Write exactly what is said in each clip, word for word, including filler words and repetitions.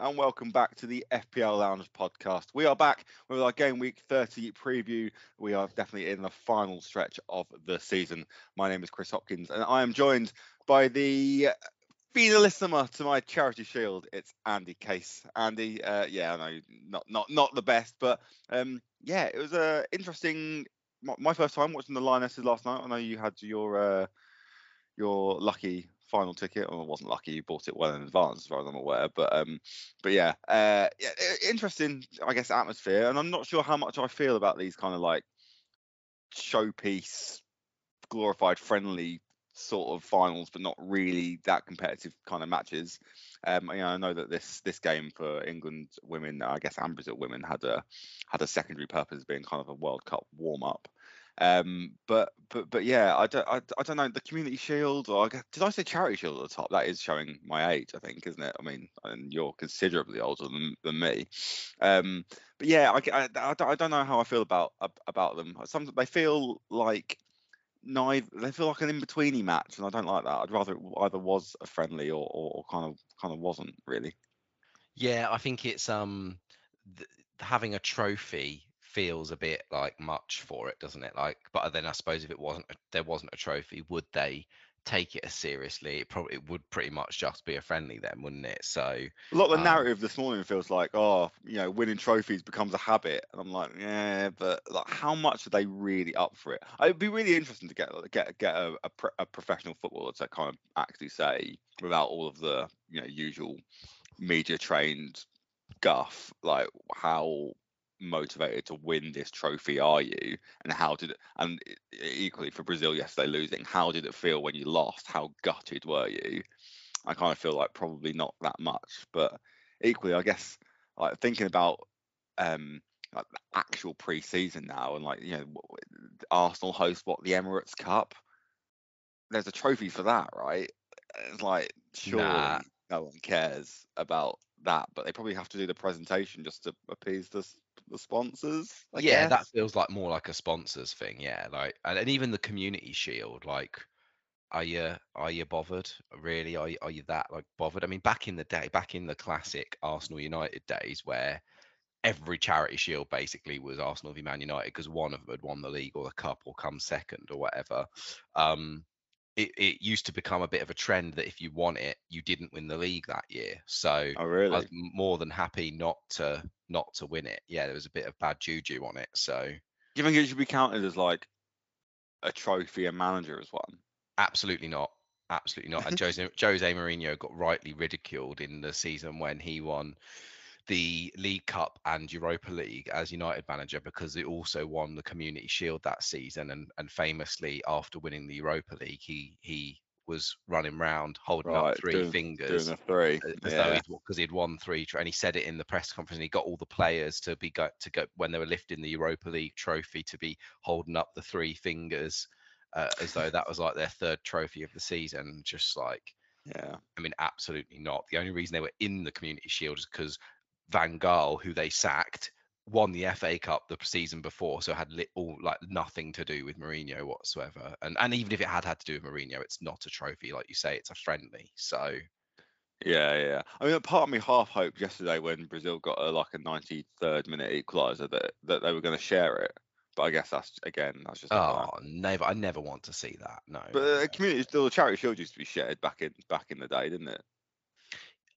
and welcome back to the F P L Lounge podcast. We are back with our game week thirty preview. We are definitely in the final stretch of the season. My name is Chris Hopkins, and I am joined by the finalissima to my Charity Shield. It's Andy Case. Andy, uh, yeah, I know, not not not the best, but um, yeah, it was a uh, interesting. My, my first time watching the Lionesses last night. I know you had your uh, your lucky final ticket, or well, it wasn't lucky, you bought it well in advance as far as I'm aware, but um but yeah uh yeah, interesting I guess atmosphere, and I'm not sure how much I feel about these kind of like showpiece glorified friendly sort of finals, but not really that competitive kind of matches. um you know, I know that this this game for England women, I guess, and Brazil women had a had a secondary purpose, being kind of a World Cup warm-up. Um, but but but yeah, I don't I, I don't know, the Community Shield, or I guess, did I say Charity Shield at the top? That is showing my age, I think, isn't it? I mean, and you're considerably older than, than me. Um, but yeah, I, I, I don't know how I feel about about them. Some they feel like neither, they feel like an in-betweeny match, and I don't like that. I'd rather it either was a friendly or, or, or kind of kind of wasn't really. Yeah, I think it's um th- having a trophy feels a bit like much for it, doesn't it? Like, but then I suppose if it wasn't, a, there wasn't a trophy, would they take it as seriously? It probably it would pretty much just be a friendly then, wouldn't it? So a lot of the um, narrative this morning feels like, oh, you know, winning trophies becomes a habit, and I'm like, yeah, but like, how much are they really up for it? It'd be really interesting to get get get a, a, a professional footballer to kind of actually say, without all of the, you know, usual media trained guff, like, how motivated to win this trophy are you, and how did it, and equally for Brazil yesterday losing, how did it feel when you lost, how gutted were you? I kind of feel like probably not that much, but equally I guess, like, thinking about um like the actual pre-season now, and like, you know, Arsenal host what the Emirates Cup, there's a trophy for that, right? It's like, surely nah. No one cares about that, but they probably have to do the presentation just to appease the the sponsors, I yeah guess. That feels like more like a sponsors thing, yeah, like, and, and even the Community Shield, like, are you are you bothered really? Are you, are you that like bothered? I mean, back in the day, back in the classic Arsenal United days, where every Charity Shield basically was Arsenal v Man United because one of them had won the league or the cup or come second or whatever, um It, it used to become a bit of a trend that if you won it, you didn't win the league that year. So oh, really? I was more than happy not to not to win it. Yeah, there was a bit of bad juju on it. So do you think it should be counted as like a trophy and manager as one? Absolutely not. Absolutely not. And Jose, Jose Mourinho got rightly ridiculed in the season when he won the League Cup and Europa League as United manager, because he also won the Community Shield that season, and, and famously after winning the Europa League, he he was running round holding right, up three doing, fingers doing a three as yeah. though he'd, because he'd won three, and he said it in the press conference, and he got all the players to be go, to go when they were lifting the Europa League trophy to be holding up the three fingers uh, as though that was like their third trophy of the season. Just like, yeah, I mean, absolutely not. The only reason they were in the Community Shield is because Van Gaal, who they sacked, won the F A Cup the season before, so had li- all like nothing to do with Mourinho whatsoever. And and even if it had had to do with Mourinho, it's not a trophy, like you say, it's a friendly. So yeah, yeah. I mean, part of me half hoped yesterday when Brazil got a, like a ninety-third minute equaliser that that they were going to share it. But I guess that's again, that's just oh, never. I never want to see that. No. But the uh, community, the Charity Shield used to be shared back in back in the day, didn't it?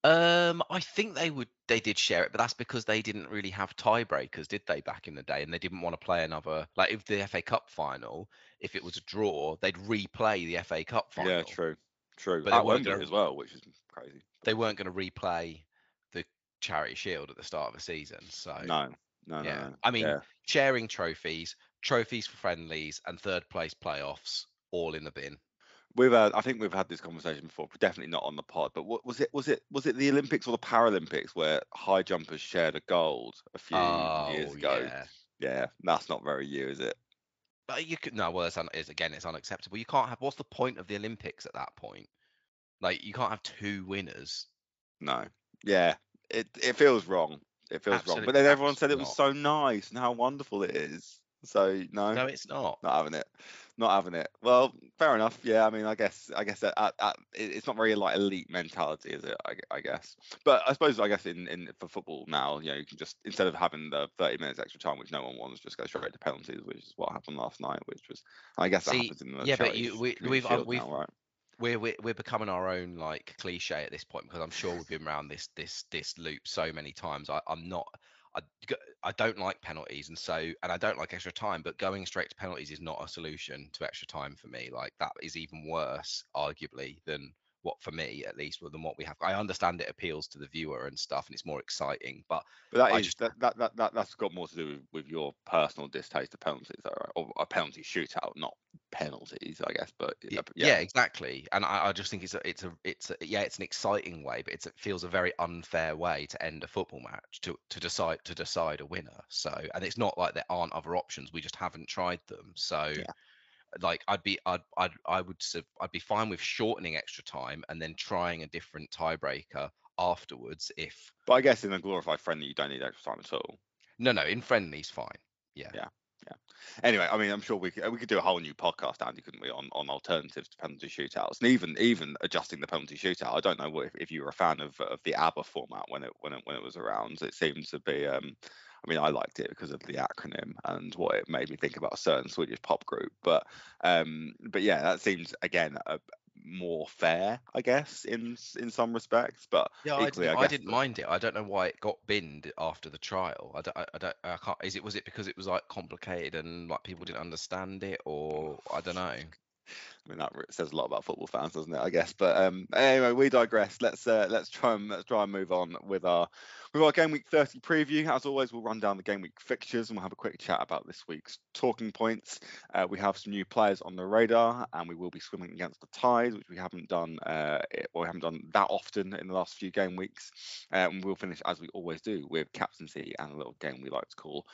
Um, I think they would. They did share it, but that's because they didn't really have tiebreakers, did they, back in the day? And they didn't want to play another. Like, if the F A Cup final, if it was a draw, they'd replay the F A Cup final. Yeah, true, true. But that won't do it as well, which is crazy. They weren't going to replay the Charity Shield at the start of the season, so no, no, yeah. no, no. I mean, yeah. Sharing trophies, trophies for friendlies, and third place playoffs, all in the bin. We've, uh, I think we've had this conversation before, but definitely not on the pod. But what was it? Was it? Was it the Olympics or the Paralympics where high jumpers shared a gold a few oh, years ago? Yeah. yeah, that's not very you, is it? But you could no. Well, it's, un, it's again, it's unacceptable. You can't have. What's the point of the Olympics at that point? Like, you can't have two winners. No. Yeah. It it feels wrong. It feels Absolutely, wrong. But then everyone said it was not. So nice and how wonderful it is. So no, no, it's not. Not having it. Not having it. Well, fair enough. Yeah, I mean, I guess, I guess that at, at, it's not very like elite mentality, is it? I, I guess. But I suppose, I guess, in, in for football now, you know, you can just, instead of having the thirty minutes extra time, which no one wants, just go straight to penalties, which is what happened last night. Which was, I guess, See, that happens in the yeah, but you, we, we've uh, we've now, right? we're, we're we're becoming our own like cliche at this point, because I'm sure we've been around this this this loop so many times. I, I'm not. I, I don't like penalties, and so and I don't like extra time, but going straight to penalties is not a solution to extra time for me. Like, that is even worse, arguably, than what, for me at least, than what we have. I understand it appeals to the viewer and stuff, and it's more exciting, but but that I is just, that, that that that that's got more to do with, with your personal distaste of penalties, though, right? Or a penalty shootout, not penalties, I guess. But yeah, yeah. yeah exactly. And I, I just think it's a, it's a it's a, yeah, it's an exciting way, but it's, it feels a very unfair way to end a football match, to to decide to decide a winner. So, and it's not like there aren't other options, we just haven't tried them. So. Yeah. Like I'd be, I'd, I'd, I would, I'd be fine with shortening extra time and then trying a different tiebreaker afterwards. If, but I guess in a glorified friendly, you don't need extra time at all. No, no, in friendly's fine. Yeah, yeah, yeah. Anyway, I mean, I'm sure we could, we could do a whole new podcast, Andy, couldn't we, on, on alternatives to penalty shootouts, and even even adjusting the penalty shootout. I don't know what, if, if you were a fan of of the ABBA format when it when it when it was around. It seems to be. Um, I mean, I liked it because of the acronym and what it made me think about a certain Swedish pop group. But um, but yeah, that seems, again, a, more fair, I guess, in in some respects. But yeah, equally, I, did, I, I didn't that, mind it. I don't know why it got binned after the trial. I don't, I, I don't, I can't, is it, was it because it was like complicated and like people didn't understand it, or I don't know. I mean, that says a lot about football fans, doesn't it, I guess? But um, anyway, we digress. Let's uh, let's try and let's try and move on with our with our game week thirty preview. As always, we'll run down the game week fixtures and we'll have a quick chat about this week's talking points. Uh, we have some new players on the radar, and we will be swimming against the tide, which we haven't done uh, it, or we haven't done that often in the last few game weeks. Uh, and we'll finish, as we always do, with captaincy and a little game we like to call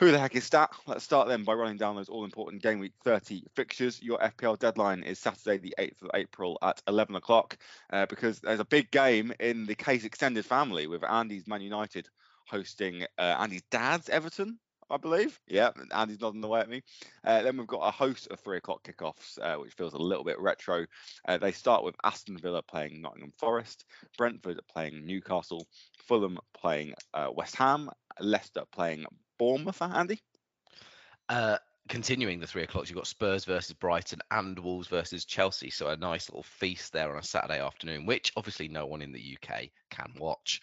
Who the Heck Is Stat? Let's start then by running down those all-important game week thirty fixtures. Your F P L deadline is Saturday, the eighth of April at eleven o'clock, uh, because there's a big game in the Case extended family with Andy's Man United hosting uh, Andy's dad's Everton, I believe. Yeah, Andy's nodding away at me. Uh, then we've got a host of three o'clock kickoffs, uh, which feels a little bit retro. Uh, they start with Aston Villa playing Nottingham Forest, Brentford playing Newcastle, Fulham playing uh, West Ham, Leicester playing Bournemouth, Andy? Uh, continuing the three o'clocks, you've got Spurs versus Brighton and Wolves versus Chelsea. So a nice little feast there on a Saturday afternoon, which obviously no one in the U K can watch.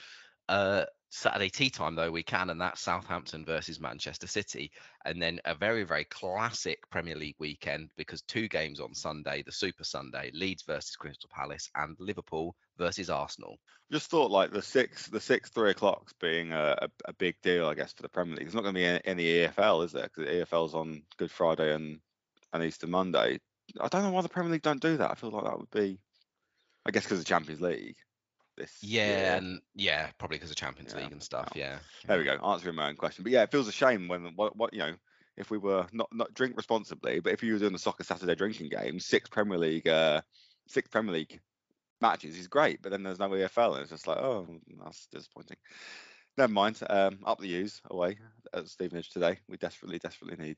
Uh, Saturday tea time, though, we can, and that's Southampton versus Manchester City. And then a very, very classic Premier League weekend, because two games on Sunday, the Super Sunday, Leeds versus Crystal Palace and Liverpool versus Arsenal. Just thought, like, the six, the six three o'clocks being a, a, a big deal, I guess, for the Premier League. It's not going to be any E F L, is there? Because the E F L's on Good Friday and, and Easter Monday. I don't know why the Premier League don't do that. I feel like that would be, I guess, because of the Champions League. This yeah year. and yeah probably because of Champions yeah. League and stuff. yeah. yeah there we go, answering my own question. But yeah, it feels a shame when what, what you know, if we were not not drink responsibly, but if you were doing the Soccer Saturday drinking game, six Premier League uh six Premier League matches is great, but then there's no E F L, and it's just like, oh, that's disappointing. Never mind. Um up the U's away at Stevenage today. We desperately desperately need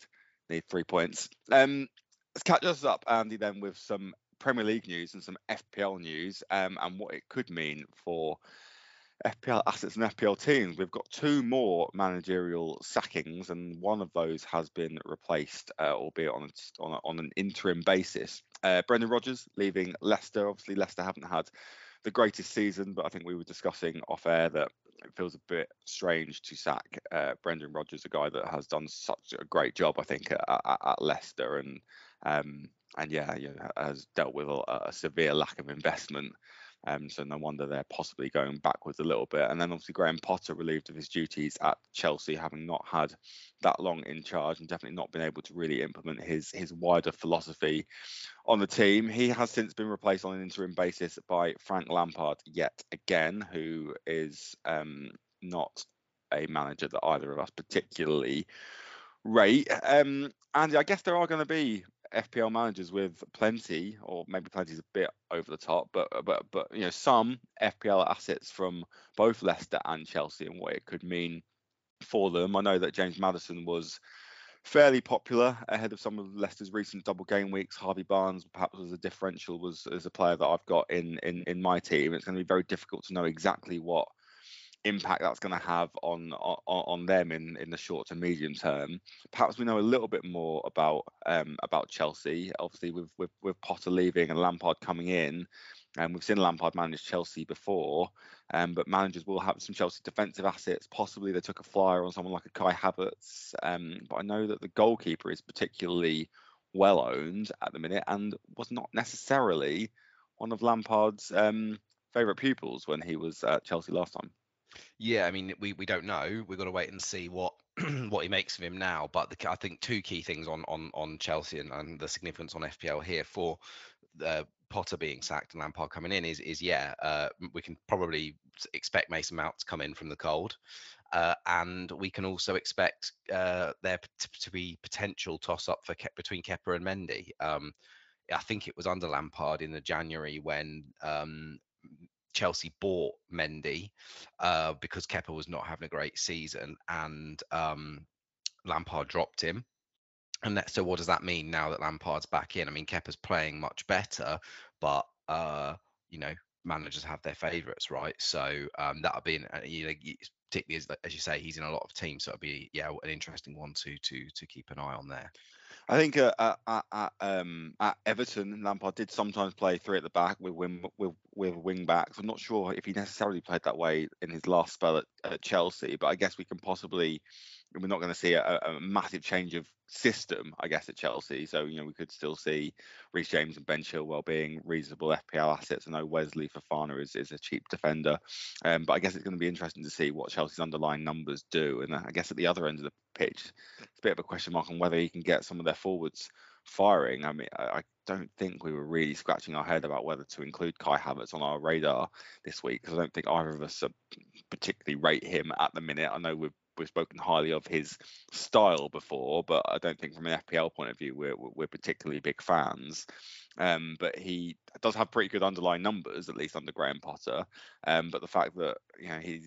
need three points. Um let's catch us up, Andy, then, with some Premier League news and some F P L news, um, and what it could mean for F P L assets and F P L teams. We've got two more managerial sackings, and one of those has been replaced, uh, albeit on a, on, a, on an interim basis. Uh, Brendan Rodgers leaving Leicester. Obviously, Leicester haven't had the greatest season, but I think we were discussing off air that it feels a bit strange to sack uh, Brendan Rodgers, a guy that has done such a great job, I think, at, at, at Leicester, and um, and yeah, you know, has dealt with a, a severe lack of investment. Um, so no wonder they're possibly going backwards a little bit. And then obviously Graham Potter relieved of his duties at Chelsea, having not had that long in charge and definitely not been able to really implement his his wider philosophy on the team. He has since been replaced on an interim basis by Frank Lampard yet again, who is um, not a manager that either of us particularly rate. Um, Andy, I guess there are going to be F P L managers with plenty, or maybe plenty is a bit over the top, but but but you know, some F P L assets from both Leicester and Chelsea and what it could mean for them. I know that James Maddison was fairly popular ahead of some of Leicester's recent double game weeks. Harvey Barnes, perhaps as a differential, was as a player that I've got in, in, in my team. It's going to be very difficult to know exactly what impact that's going to have on on, on them in, in the short to medium term. Perhaps we know a little bit more about um, about Chelsea. Obviously, with, with with Potter leaving and Lampard coming in, and um, we've seen Lampard manage Chelsea before, um, but managers will have some Chelsea defensive assets. Possibly they took a flyer on someone like a Kai Havertz, um, but I know that the goalkeeper is particularly well owned at the minute and was not necessarily one of Lampard's um, favourite pupils when he was at Chelsea last time. Yeah, I mean, we, we don't know. We've got to wait and see what what he makes of him now. But the, I think two key things on on, on Chelsea and, and the significance on F P L here for uh, Potter being sacked and Lampard coming in is, is yeah, uh, we can probably expect Mason Mount to come in from the cold. Uh, and we can also expect uh, there to, to be potential toss-up for Ke- between Kepa and Mendy. Um, I think it was under Lampard in the January when... Um, Chelsea bought Mendy uh, because Kepa was not having a great season, and um, Lampard dropped him. And that, so what does that mean now that Lampard's back in? I mean, Kepa's playing much better, but uh, you know, managers have their favourites, right? So um, that'll be, an, you know, particularly as, as you say, he's in a lot of teams, so it'll be yeah, an interesting one to to to keep an eye on there. I think uh, at, at, um, at Everton, Lampard did sometimes play three at the back with wing, with, with wing backs. I'm not sure if he necessarily played that way in his last spell at, at Chelsea, but I guess we can possibly, we're not going to see a, a massive change of system, I guess, at Chelsea. So, you know, we could still see Reece James and Ben Chilwell being reasonable F P L assets. I know Wesley Fofana is, is a cheap defender, um, but I guess it's going to be interesting to see what Chelsea's underlying numbers do. And I guess at the other end of the pitch, it's a bit of a question mark on whether he can get some of their forwards firing. I mean, I don't think we were really scratching our head about whether to include Kai Havertz on our radar this week, because I don't think either of us particularly rate him at the minute. I know we've we've spoken highly of his style before, but I don't think from an F P L point of view we're we're particularly big fans. Um, but he does have pretty good underlying numbers, at least under Graham Potter. Um, but the fact that, you know, he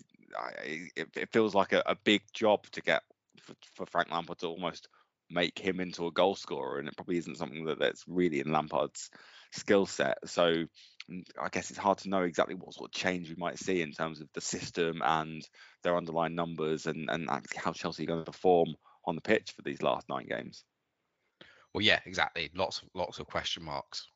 it, it feels like a, a big job to get for, for Frank Lampard to almost make him into a goal scorer, and it probably isn't something that, that's really in Lampard's skill set. So I guess it's hard to know exactly what sort of change we might see in terms of the system and their underlying numbers and, and how Chelsea are going to perform on the pitch for these last nine games. Well, yeah, exactly. Lots of, lots of question marks.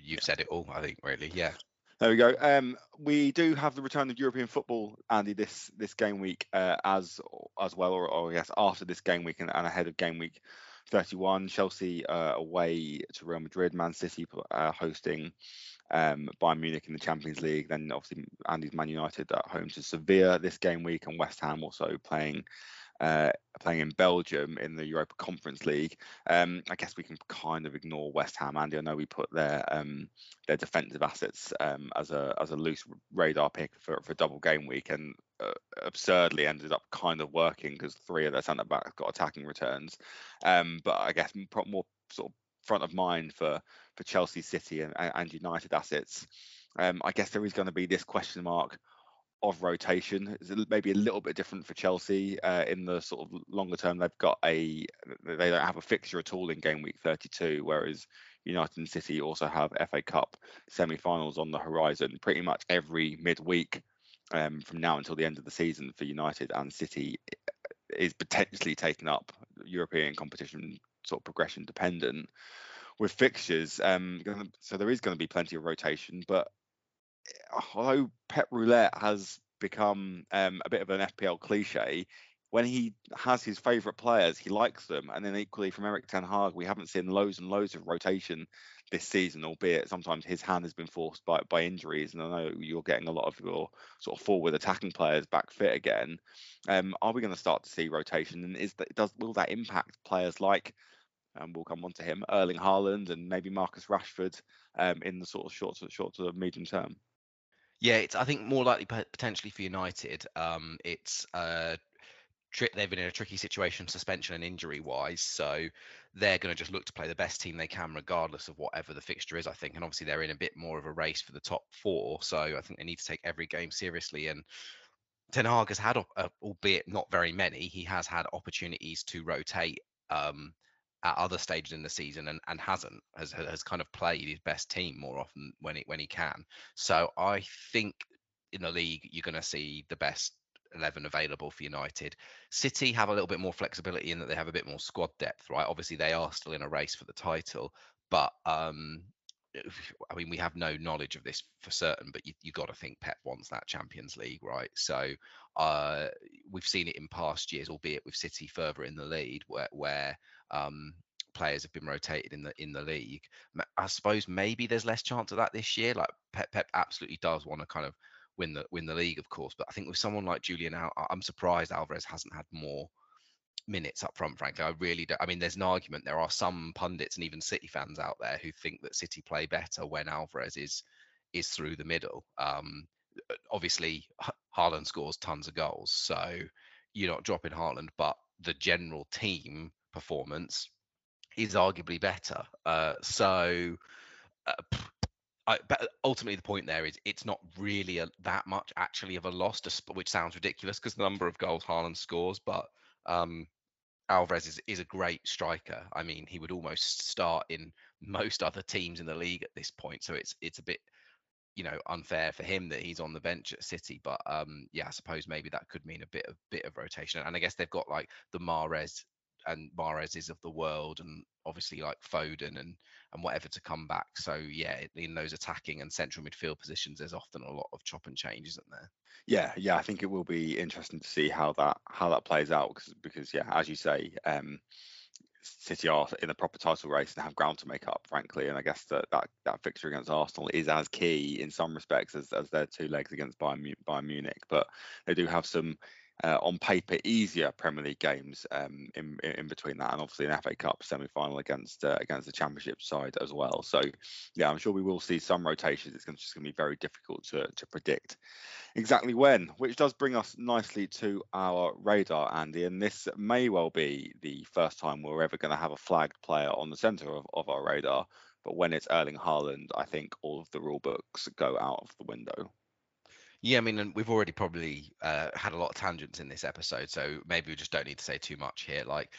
You've yeah. said it all, I think, really. Yeah. There we go. Um, we do have the return of European football, Andy, this this game week uh, as as well, or, or I guess after this game week and, and ahead of game week thirty-one. Chelsea uh, away to Real Madrid, Man City uh, hosting um, Bayern Munich in the Champions League. Then obviously Andy's Man United at home to Sevilla this game week, and West Ham also playing uh, playing in Belgium in the Europa Conference League. Um, I guess we can kind of ignore West Ham, Andy. I know we put their um, their defensive assets um, as a as a loose radar pick for, for double game week, and uh, absurdly ended up kind of working because three of their centre backs got attacking returns. Um, but I guess more sort of front of mind for for Chelsea, City, and, and United assets. Um, I guess there is going to be this question mark of rotation. It's maybe a little bit different for Chelsea uh, in the sort of longer term. They've got a they don't have a fixture at all in game week thirty-two, whereas United and City also have F A Cup semi-finals on the horizon pretty much every midweek um, from now until the end of the season. For United and City, is potentially taken up European competition, sort of progression dependent with fixtures. Um, so there is going to be plenty of rotation, but although Pep Roulette has become um, a bit of an F P L cliche, when he has his favourite players, he likes them. And then equally from Erik ten Hag, we haven't seen loads and loads of rotation this season, albeit sometimes his hand has been forced by, by injuries. And I know you're getting a lot of your sort of forward attacking players back fit again. Um, are we going to start to see rotation? And is that, does will that impact players like, and we'll come on to him, Erling Haaland and maybe Marcus Rashford um, in the sort of short to, short to medium term? Yeah, it's I think more likely potentially for United. Um, it's uh, tri- they've been in a tricky situation, suspension and injury wise, so they're going to just look to play the best team they can, regardless of whatever the fixture is, I think. And obviously they're in a bit more of a race for the top four, so I think they need to take every game seriously. And Ten Hag has had, uh, albeit not very many, he has had opportunities to rotate um, at other stages in the season and, and hasn't, has has kind of played his best team more often when it when he can. So I think in the league, you're going to see the best eleven available for United. City have a little bit more flexibility in that they have a bit more squad depth, right? Obviously, they are still in a race for the title, but um, I mean, we have no knowledge of this for certain, but you, you got to think Pep wants that Champions League, right? So uh, we've seen it in past years, albeit with City further in the lead, where, where um, players have been rotated in the in the league. I suppose maybe there's less chance of that this year. Like Pep, Pep absolutely does want to kind of win the win the league, of course, but I think with someone like Julian, Al- I'm surprised Alvarez hasn't had more minutes up front, frankly. I really don't. I mean, there's an argument. There are some pundits and even City fans out there who think that City play better when Alvarez is is through the middle. Um, obviously, H- Haaland scores tons of goals, so you're not dropping Haaland, but the general team performance is arguably better. Uh, so. Uh, pff- I, but ultimately, the point there is it's not really a, that much actually of a loss, to, which sounds ridiculous because the number of goals Haaland scores. But um, Alvarez is, is a great striker. I mean, he would almost start in most other teams in the league at this point. So it's it's a bit, you know, unfair for him that he's on the bench at City. But um, yeah, I suppose maybe that could mean a bit of bit of rotation. And I guess they've got like the Mahrez and Mahrez's of the world, and obviously like Foden and and whatever to come back. So yeah, in those attacking and central midfield positions, there's often a lot of chop and change, isn't there? Yeah, yeah, I think it will be interesting to see how that how that plays out because because yeah, as you say, um, City are in the proper title race and have ground to make up, frankly. And I guess that that, that victory against Arsenal is as key in some respects as as their two legs against Bayern, Bayern Munich, but they do have some. Uh, on paper, easier Premier League games um, in, in in between that, and obviously an F A Cup semi-final against uh, against the Championship side as well. So, yeah, I'm sure we will see some rotations. It's gonna, just going to be very difficult to to predict exactly when, which does bring us nicely to our radar, Andy. And this may well be the first time we're ever going to have a flagged player on the centre of, of our radar. But when it's Erling Haaland, I think all of the rule books go out of the window. Yeah, I mean, and we've already probably uh, had a lot of tangents in this episode, so maybe we just don't need to say too much here. Like,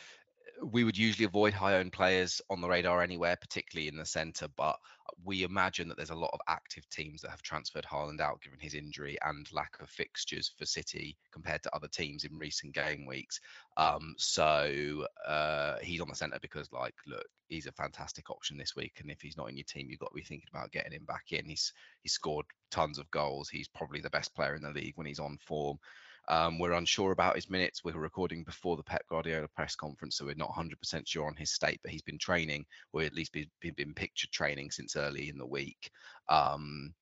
we would usually avoid high-owned players on the radar anywhere, particularly in the centre, but we imagine that there's a lot of active teams that have transferred Haaland out given his injury and lack of fixtures for City compared to other teams in recent game weeks. Um, so uh, he's on the centre because, like, look, he's a fantastic option this week, and if he's not in your team, you've got to be thinking about getting him back in. He's he's scored tons of goals. He's probably the best player in the league when he's on form. Um, we're unsure about his minutes. We were recording before the Pep Guardiola press conference, so we're not one hundred percent sure on his state, but he's been training, or at least been, been pictured training since early in the week. Um,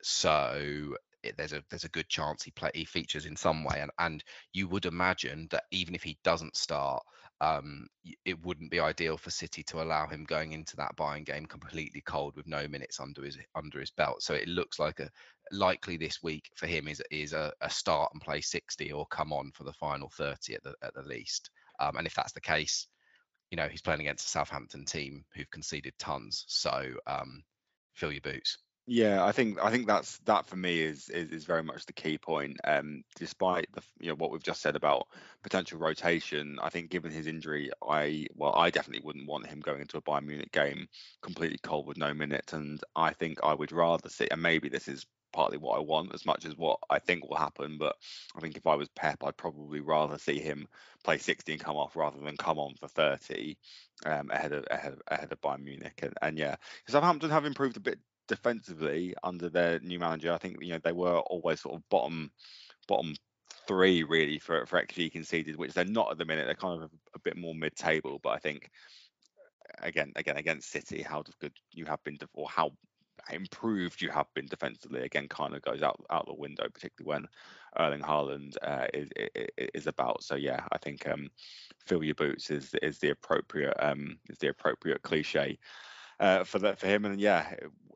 so it, there's a there's a good chance he play, he features in some way, and, and you would imagine that even if he doesn't start, um, it wouldn't be ideal for City to allow him going into that Bayern game completely cold with no minutes under his under his belt. So it looks like a likely this week for him is is a, a start and play sixty or come on for the final thirty at the at the least. Um, and if that's the case, you know, he's playing against a Southampton team who've conceded tons. So um, fill your boots. Yeah, I think I think that's that for me is is, is very much the key point. Um, despite the, you know, what we've just said about potential rotation, I think given his injury, I well I definitely wouldn't want him going into a Bayern Munich game completely cold with no minutes. And I think I would rather see, and maybe this is partly what I want as much as what I think will happen, but I think if I was Pep, I'd probably rather see him play sixty and come off rather than come on for thirty um, ahead of ahead of, ahead of Bayern Munich. And, and yeah, Southampton have improved a bit defensively under their new manager. I think, you know, they were always sort of bottom bottom three really for for X G conceded, which they're not at the minute. They're kind of a, a bit more mid-table, but I think again again against City, how good you have been or how improved you have been defensively again kind of goes out out the window, particularly when Erling Haaland uh, is, is is about. So yeah, I think um, fill your boots is is the appropriate um, is the appropriate cliche uh, for that for him. And yeah,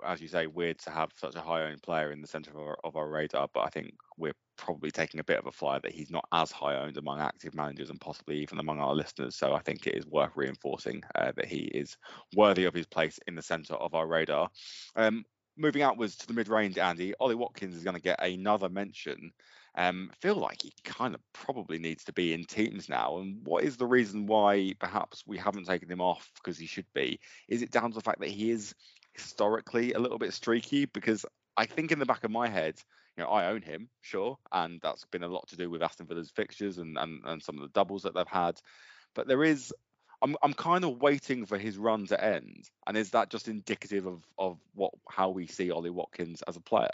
as you say, weird to have such a high-owned player in the centre of our, of our radar, but I think we're probably taking a bit of a flyer that he's not as high-owned among active managers and possibly even among our listeners. So I think it is worth reinforcing uh, that he is worthy of his place in the centre of our radar. Um, moving outwards to the mid-range, Andy, Ollie Watkins is going to get another mention um, feel like he kind of probably needs to be in teams now. And what is the reason why perhaps we haven't taken him off because he should be? Is it down to the fact that he is historically a little bit streaky? Because I think in the back of my head, you know, I own him, sure, and that's been a lot to do with Aston Villa's fixtures and and, and some of the doubles that they've had. But there is, I'm I'm kind of waiting for his run to end. And is that just indicative of of what how we see Ollie Watkins as a player?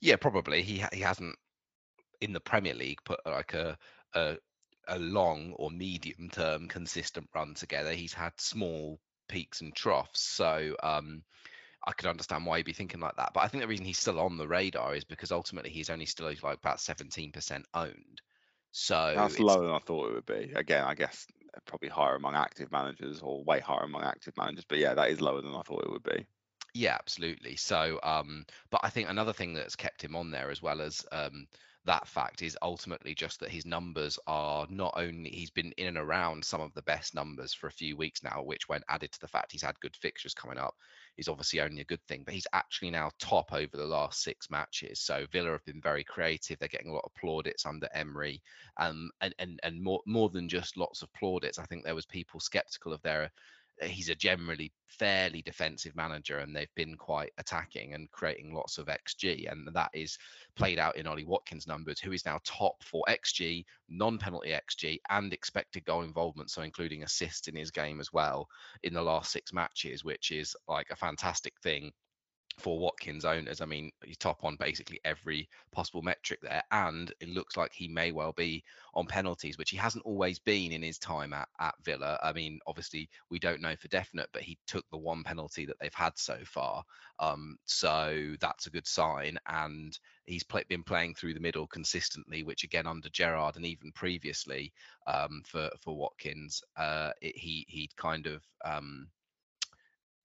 Yeah, probably. He he hasn't in the Premier League put like a a, a long or medium term consistent run together. He's had small peaks and troughs, so um, I could understand why he'd be thinking like that. But I think the reason he's still on the radar is because ultimately he's only still like about seventeen percent owned. So that's lower than I thought it would be. Again, I guess probably higher among active managers, or way higher among active managers. But yeah, that is lower than I thought it would be. Yeah, absolutely. So, um, but I think another thing that's kept him on there as well as um, that fact is ultimately just that his numbers are not only, he's been in and around some of the best numbers for a few weeks now, which when added to the fact he's had good fixtures coming up is obviously only a good thing, but he's actually now top over the last six matches. So Villa have been very creative. They're getting a lot of plaudits under Emery, um, and, and, and more, more than just lots of plaudits. I think there was people skeptical of their, he's a generally fairly defensive manager, and they've been quite attacking and creating lots of X G, and that is played out in Ollie Watkins' numbers, who is now top for X G, non-penalty X G, and expected goal involvement, so including assists in his game as well in the last six matches, which is like a fantastic thing for Watkins owners. I mean, he's top on basically every possible metric there, and it looks like he may well be on penalties, which he hasn't always been in his time at, at Villa. I mean, obviously we don't know for definite, but he took the one penalty that they've had so far, um, so that's a good sign. And he's play, been playing through the middle consistently, which again under Gerrard and even previously um, for for Watkins, uh, it, he he'd kind of um,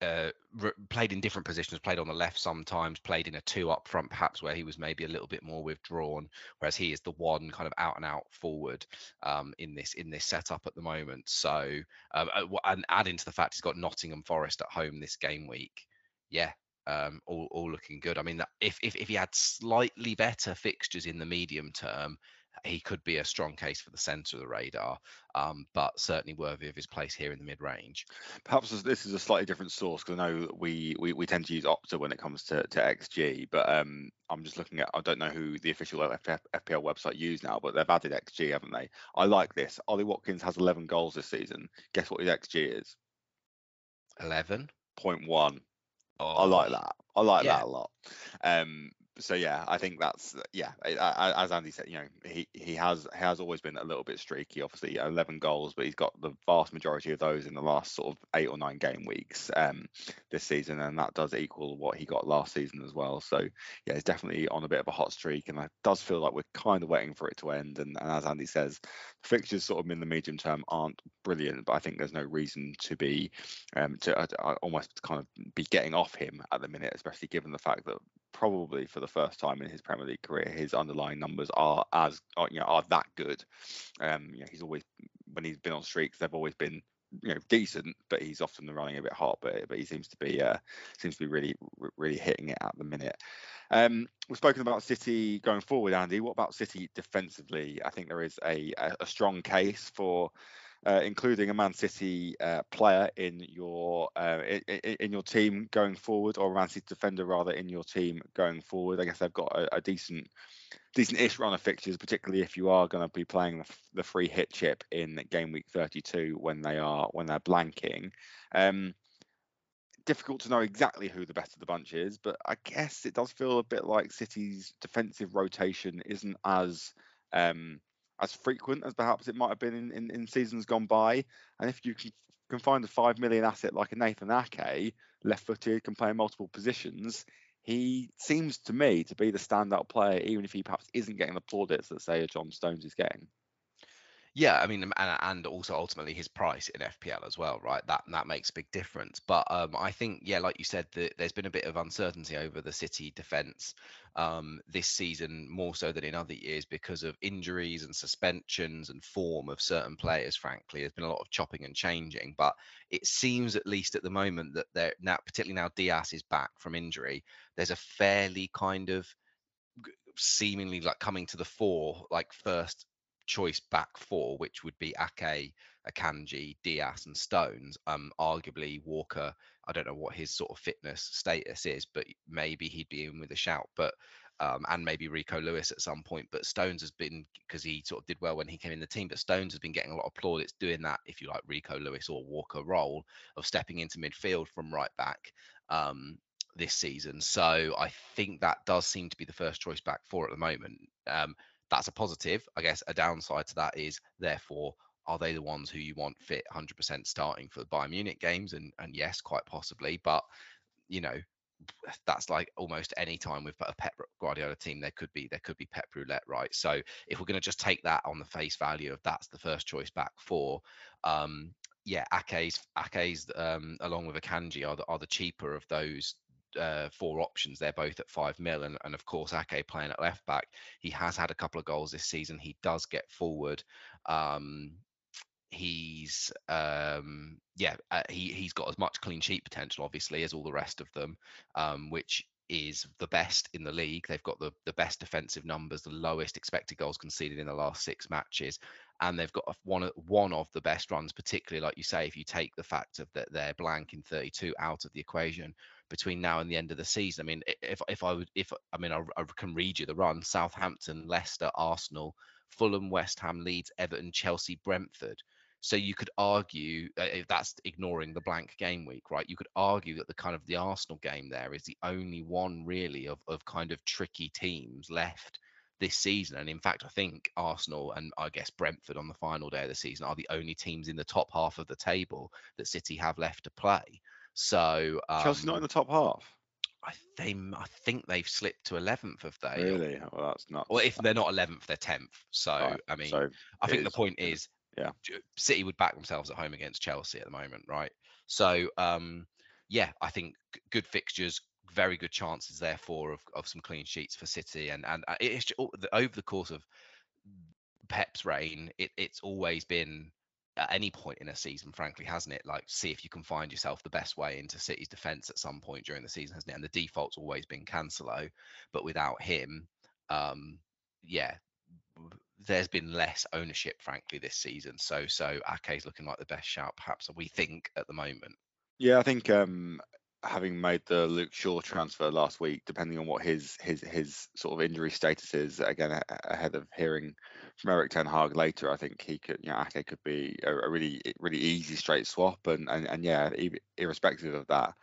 Uh, re- played in different positions, played on the left sometimes, played in a two up front perhaps, where he was maybe a little bit more withdrawn, whereas he is the one kind of out and out forward um, in this in this setup at the moment. So um, and adding to the fact he's got Nottingham Forest at home this game week, yeah, um, all, all looking good. I mean, that if, if if he had slightly better fixtures in the medium term, he could be a strong case for the centre of the radar, um, but certainly worthy of his place here in the mid-range. Perhaps this is a slightly different source, because I know we, we, we tend to use Opta when it comes to, to X G, but um, I'm just looking at, I don't know who the official F P L website use now, but they've added X G, haven't they? I like this. Ollie Watkins has eleven goals this season. Guess what his X G is? eleven point one. Oh. I like that. I like yeah. that a lot. Um, So yeah, I think that's yeah. As Andy said, you know, he he has he has always been a little bit streaky. Obviously, eleven goals, but he's got the vast majority of those in the last sort of eight or nine game weeks um, this season, and that does equal what he got last season as well. So yeah, he's definitely on a bit of a hot streak, and it does feel like we're kind of waiting for it to end. And, and as Andy says, fixtures sort of in the medium term aren't brilliant, but I think there's no reason to be um, to uh, almost kind of be getting off him at the minute, especially given the fact that probably for the first time in his Premier League career, his underlying numbers are as are, you know are that good. Um, you know, he's always, when he's been on streaks, they've always been you know decent, but he's often running a bit hot. But but he seems to be uh, seems to be really really hitting it at the minute. Um, we've spoken about City going forward, Andy. What about City defensively? I think there is a a strong case for Uh, including a Man City uh, player in your uh, in, in your team going forward, or a Man City defender rather in your team going forward. I guess they've got a, a decent, decent-ish run of fixtures, particularly if you are going to be playing the, the free hit chip in game week thirty-two when they are when they're blanking. Um, difficult to know exactly who the best of the bunch is, but I guess it does feel a bit like City's defensive rotation isn't as um, as frequent as perhaps it might have been in, in, in seasons gone by. And if you can, can find a five million asset like a Nathan Ake, left-footed, can play in multiple positions, he seems to me to be the standout player, even if he perhaps isn't getting the plaudits that, say, a John Stones is getting. Yeah, I mean, and, and also ultimately his price in F P L as well, right? That that makes a big difference. But um, I think, yeah, like you said, the, there's been a bit of uncertainty over the City defence um, this season, more so than in other years, because of injuries and suspensions and form of certain players, frankly. There's been a lot of chopping and changing, but it seems, at least at the moment, that they're now, particularly now Diaz is back from injury, there's a fairly kind of seemingly like coming to the fore, like first choice back four, which would be Ake, Akanji, Diaz and Stones. Um, arguably Walker, I don't know what his sort of fitness status is, but maybe he'd be in with a shout. But um, and maybe Rico Lewis at some point. But Stones has been, because he sort of did well when he came in the team, but Stones has been getting a lot of plaudits doing that, if you like, Rico Lewis or Walker role of stepping into midfield from right back um, this season. So I think that does seem to be the first choice back four at the moment. Um, that's a positive. I guess a downside to that is, therefore, are they the ones who you want fit one hundred percent starting for the Bayern Munich games? And and yes, quite possibly. But, you know, that's like almost any time we've put a Pep Guardiola team, there could be there could be Pep Roulette, right? So if we're going to just take that on the face value of that's the first choice back four, um, yeah, Ake's, Ake's um, along with Akanji are the, are the cheaper of those Uh, four options. They're both at five mil, and, and of course Ake playing at left back, he has had a couple of goals this season. He does get forward. Um, he's um, yeah, uh, he he's got as much clean sheet potential obviously as all the rest of them, um, which is the best in the league. They've got the the best defensive numbers, the lowest expected goals conceded in the last six matches, and they've got one one of the best runs, particularly like you say, if you take the fact of that they're blank in thirty-two out of the equation between now and the end of the season. I mean, if if I would, if I mean, I, I can read you the run: Southampton, Leicester, Arsenal, Fulham, West Ham, Leeds, Everton, Chelsea, Brentford. So you could argue, uh, if that's ignoring the blank game week, right? You could argue that the kind of the Arsenal game there is the only one really of, of kind of tricky teams left this season. And in fact, I think Arsenal and I guess Brentford on the final day of the season are the only teams in the top half of the table that City have left to play. So um, Chelsea not in the top half. I think I think they've slipped to eleventh, have they? Really? Well, that's nuts. Well, if they're not eleventh, they're tenth. So right. I mean, so I think is, the point is. Yeah, City would back themselves at home against Chelsea at the moment, right? So, um, yeah, I think good fixtures, very good chances, therefore, of, of some clean sheets for City. And and it's over the course of Pep's reign, it, it's always been at any point in a season, frankly, hasn't it? Like, see if you can find yourself the best way into City's defence at some point during the season, hasn't it? And the default's always been Cancelo, but without him, um, yeah. There's been less ownership, frankly, this season. So, so Ake's looking like the best shout, perhaps, we think at the moment. Yeah, I think um, having made the Luke Shaw transfer last week, depending on what his his his sort of injury status is, again ahead of hearing from Eric Ten Hag later, I think he could, you know, Ake could be a, a really really easy straight swap, and and, and yeah, irrespective of that.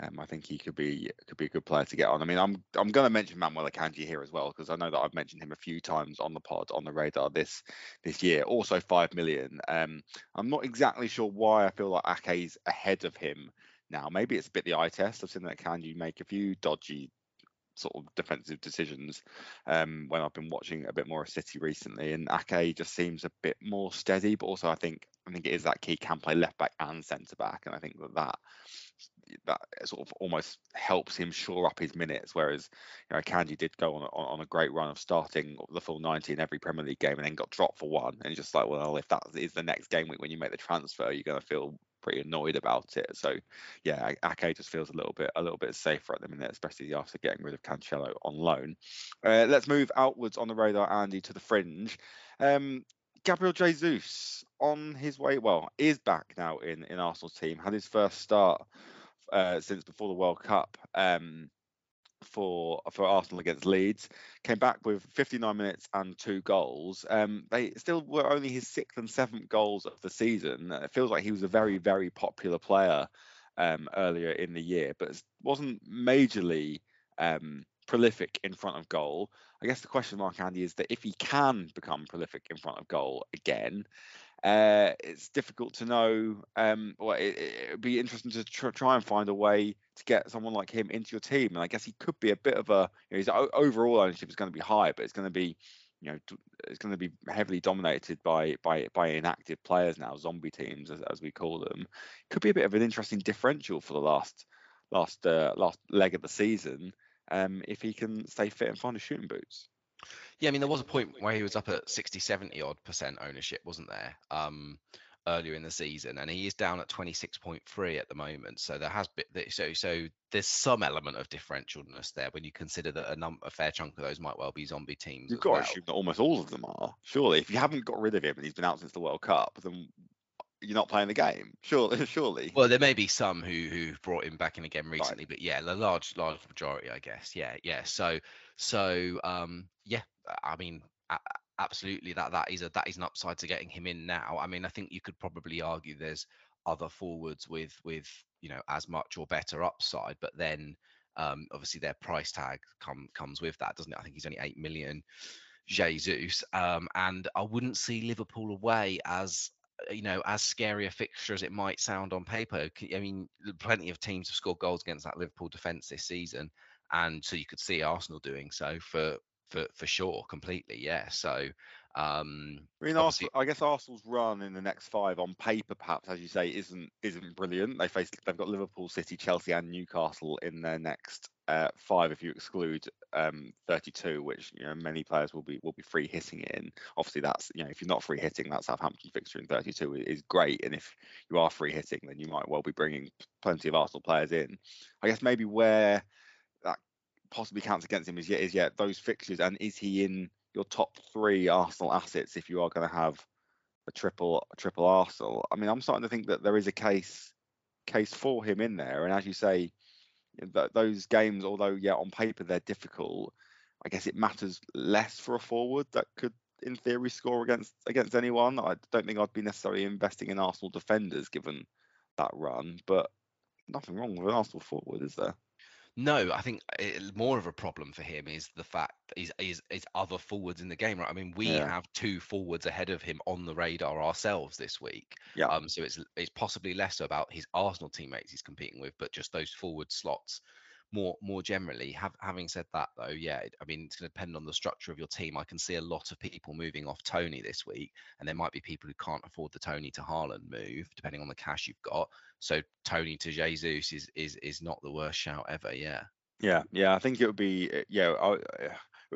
Um, I think he could be could be a good player to get on. I mean, I'm I'm going to mention Manuel Akanji here as well, because I know that I've mentioned him a few times on the pod, on the radar this this year. Also five million. Um, I'm not exactly sure why I feel like Ake's ahead of him now. Maybe it's a bit the eye test. I've seen that Akanji make a few dodgy sort of defensive decisions um, when I've been watching a bit more of City recently, and Ake just seems a bit more steady. But also, I think I think it is that Key can play left back and centre back, and I think that that. that sort of almost helps him shore up his minutes, whereas, you know, Akanji did go on, on on a great run of starting the full ninety in every Premier League game and then got dropped for one, and just like, well, if that is the next game week when you make the transfer, you're going to feel pretty annoyed about it. So yeah, Ake just feels a little bit a little bit safer at the minute, especially after getting rid of Cancelo on loan. Uh, let's move outwards on the radar, Andy, to the fringe. Um, Gabriel Jesus on his way, well, is back now in, in Arsenal's team, had his first start Uh, since before the World Cup um, for for Arsenal against Leeds, came back with fifty-nine minutes and two goals. Um, they still were only his sixth and seventh goals of the season. It feels like he was a very, very popular player um, earlier in the year, but wasn't majorly um, prolific in front of goal. I guess the question mark, Andy, is that if he can become prolific in front of goal again, Uh, it's difficult to know. Um, well, it, it would be interesting to tr- try and find a way to get someone like him into your team. And I guess he could be a bit of a. You know, his o- overall ownership is going to be high, but it's going to be, you know, it's going to be heavily dominated by by by inactive players now, zombie teams as, as we call them. Could be a bit of an interesting differential for the last last uh, last leg of the season um, if he can stay fit and find his shooting boots. Yeah, I mean, there was a point where he was up at sixty, seventy odd percent ownership, wasn't there? Um, earlier in the season, and he is down at twenty-six point three at the moment. So there has been so so there's some element of differentialness there when you consider that a, num- a fair chunk of those might well be zombie teams. You've got well. to assume that almost all of them are. Surely, if you haven't got rid of him and he's been out since the World Cup, then you're not playing the game. Surely, surely. Well, there may be some who who brought him back in again recently, right. but yeah, the large large majority, I guess. Yeah, yeah. So so um yeah, I mean. I, Absolutely, that that is a that is an upside to getting him in now. I mean, I think you could probably argue there's other forwards with with you know as much or better upside, but then um, obviously their price tag come comes with that, doesn't it? I think he's only eight million, Jesus, um, and I wouldn't see Liverpool away as you know as scary a fixture as it might sound on paper. I mean, plenty of teams have scored goals against that Liverpool defence this season, and so you could see Arsenal doing so for. For for sure, completely, yeah. So, um, I mean, Arsenal, I guess Arsenal's run in the next five on paper, perhaps as you say, isn't isn't brilliant. They face they've got Liverpool, City, Chelsea, and Newcastle in their next uh, five, if you exclude um, thirty-two, which you know many players will be will be free hitting in. Obviously, that's you know if you're not free hitting, that Southampton fixture in thirty-two is great, and if you are free hitting, then you might well be bringing plenty of Arsenal players in. I guess maybe where. Possibly counts against him is yet is yet those fixtures, and is he in your top three Arsenal assets if you are going to have a triple a triple Arsenal? I mean, I'm starting to think that there is a case case for him in there, and as you say, th- those games, although yeah on paper they're difficult, I guess it matters less for a forward that could in theory score against against anyone. I don't think I'd be necessarily investing in Arsenal defenders given that run, but nothing wrong with an Arsenal forward, is there? No, I think it, more of a problem for him is the fact is is is other forwards in the game, right? I mean, we yeah. have two forwards ahead of him on the radar ourselves this week. Yeah. Um. So it's it's possibly less about his Arsenal teammates he's competing with, but just those forward slots more more generally. Have, having said that, though, yeah, it, I mean, it's going to depend on the structure of your team. I can see a lot of people moving off Tony this week, and there might be people who can't afford the Tony to Haaland move, depending on the cash you've got. So Tony to Jesus is is is not the worst shout ever, yeah. Yeah, yeah, I think it would be, yeah, I, it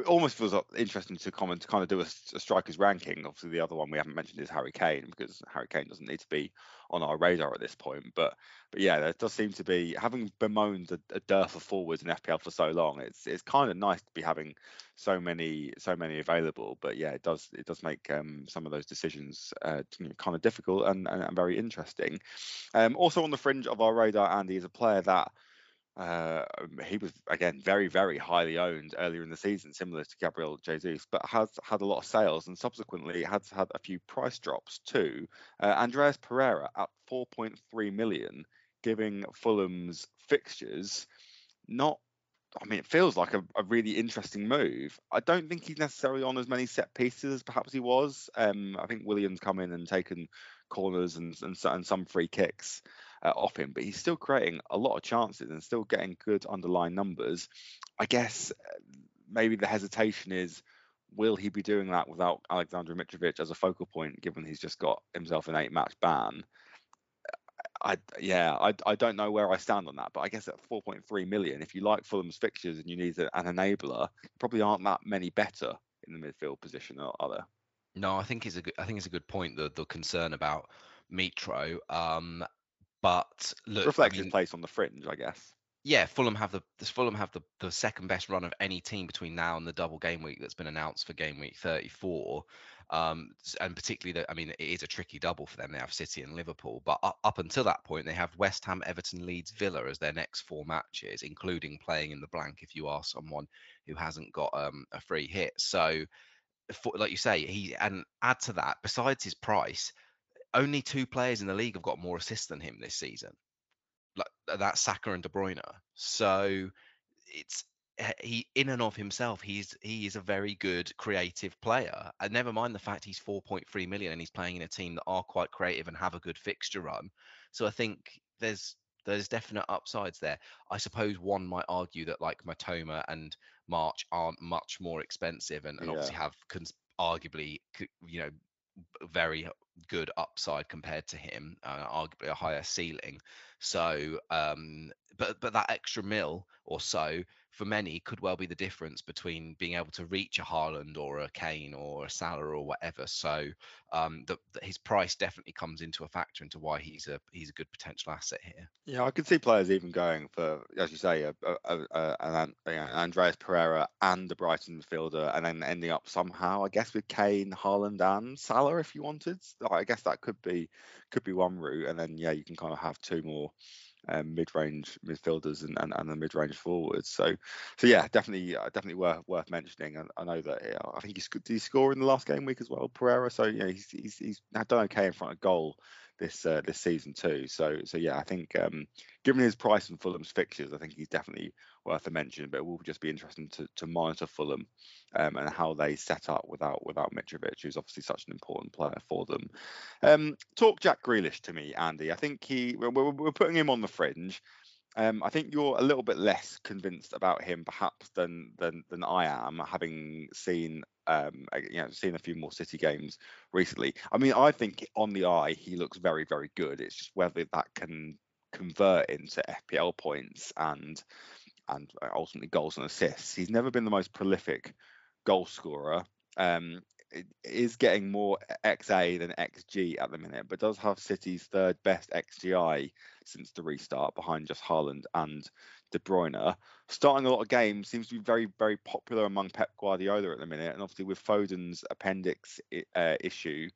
almost feels interesting to comment, to kind of do a, a striker's ranking. Obviously, the other one we haven't mentioned is Harry Kane, because Harry Kane doesn't need to be on our radar at this point. But, but yeah, there does seem to be, having bemoaned a, a dearth of forwards in F P L for so long, it's it's kind of nice to be having so many so many available. But yeah, it does it does make um, some of those decisions uh, kind of difficult and, and, and very interesting. Um, also on the fringe of our radar, Andy, is a player that, Uh, he was, again, very, very highly owned earlier in the season, similar to Gabriel Jesus, but has had a lot of sales and subsequently has had a few price drops too. Uh, Andreas Pereira at four point three million, giving Fulham's fixtures not, I mean, it feels like a, a really interesting move. I don't think he's necessarily on as many set pieces as perhaps he was. Um, I think Williams come in and taken corners and, and, and some free kicks uh, off him, but he's still creating a lot of chances and still getting good underlying numbers. I guess maybe the hesitation is, will he be doing that without Alexander Mitrovic as a focal point, given he's just got himself an eight match ban? I yeah, I I don't know where I stand on that, but I guess at four point three million, if you like Fulham's fixtures and you need an enabler, probably aren't that many better in the midfield position, are there? No, I think it's a good, I think it's a good point. The the concern about Mitro, um, but look, reflects his I mean, place on the fringe, I guess. Yeah, Fulham have the Fulham have the, the second best run of any team between now and the double game week that's been announced for game week thirty-four, um, and particularly that I mean it is a tricky double for them. They have City and Liverpool, but up, up until that point they have West Ham, Everton, Leeds, Villa as their next four matches, including playing in the blank if you are someone who hasn't got um, a free hit. So. For, like you say, he and add to that, besides his price, only two players in the league have got more assists than him this season. Like that's Saka and De Bruyne. So it's he in and of himself, he's he is a very good creative player. And never mind the fact he's four point three million and he's playing in a team that are quite creative and have a good fixture run. So I think there's there's definite upsides there. I suppose one might argue that like Matoma and March aren't much more expensive and, and yeah. obviously have cons- arguably, you know, very good upside compared to him, uh, arguably a higher ceiling. So, um, but but that extra mil or so for many could well be the difference between being able to reach a Haaland or a Kane or a Salah or whatever. So um, the, the, his price definitely comes into a factor into why he's a he's a good potential asset here. Yeah, I could see players even going for, as you say, a, a, a, a, an, an Andreas Pereira and the Brighton midfielder, and then ending up somehow, I guess, with Kane, Haaland and Salah if you wanted. I guess that could be could be one route, and then yeah, you can kind of have two more Um, mid-range midfielders and, and, and the mid-range forwards. So, so yeah, definitely, uh, definitely worth worth mentioning. I, I know that you know, I think he sc- did he score in the last game week as well, Pereira. So you know, he's he's, he's done okay in front of goal this uh, this season too. So so yeah, I think um, given his price and Fulham's fixtures, I think he's definitely worth a mention. But it will just be interesting to to monitor Fulham um, and how they set up without without Mitrovic, who's obviously such an important player for them. Um, talk Jack Grealish to me, Andy. I think he we're, we're putting him on the fringe. Um, I think you're a little bit less convinced about him, perhaps, than than than I am, having seen um, you know seen a few more City games recently. I mean, I think on the eye he looks very, very good. It's just whether that can convert into F P L points and and ultimately goals and assists. He's never been the most prolific goal scorer. Um, It is getting more X A than X G at the minute, but does have City's third best X G I since the restart, behind just Haaland and De Bruyne. Starting a lot of games seems to be very, very popular among Pep Guardiola at the minute, and obviously with Foden's appendix uh, issue,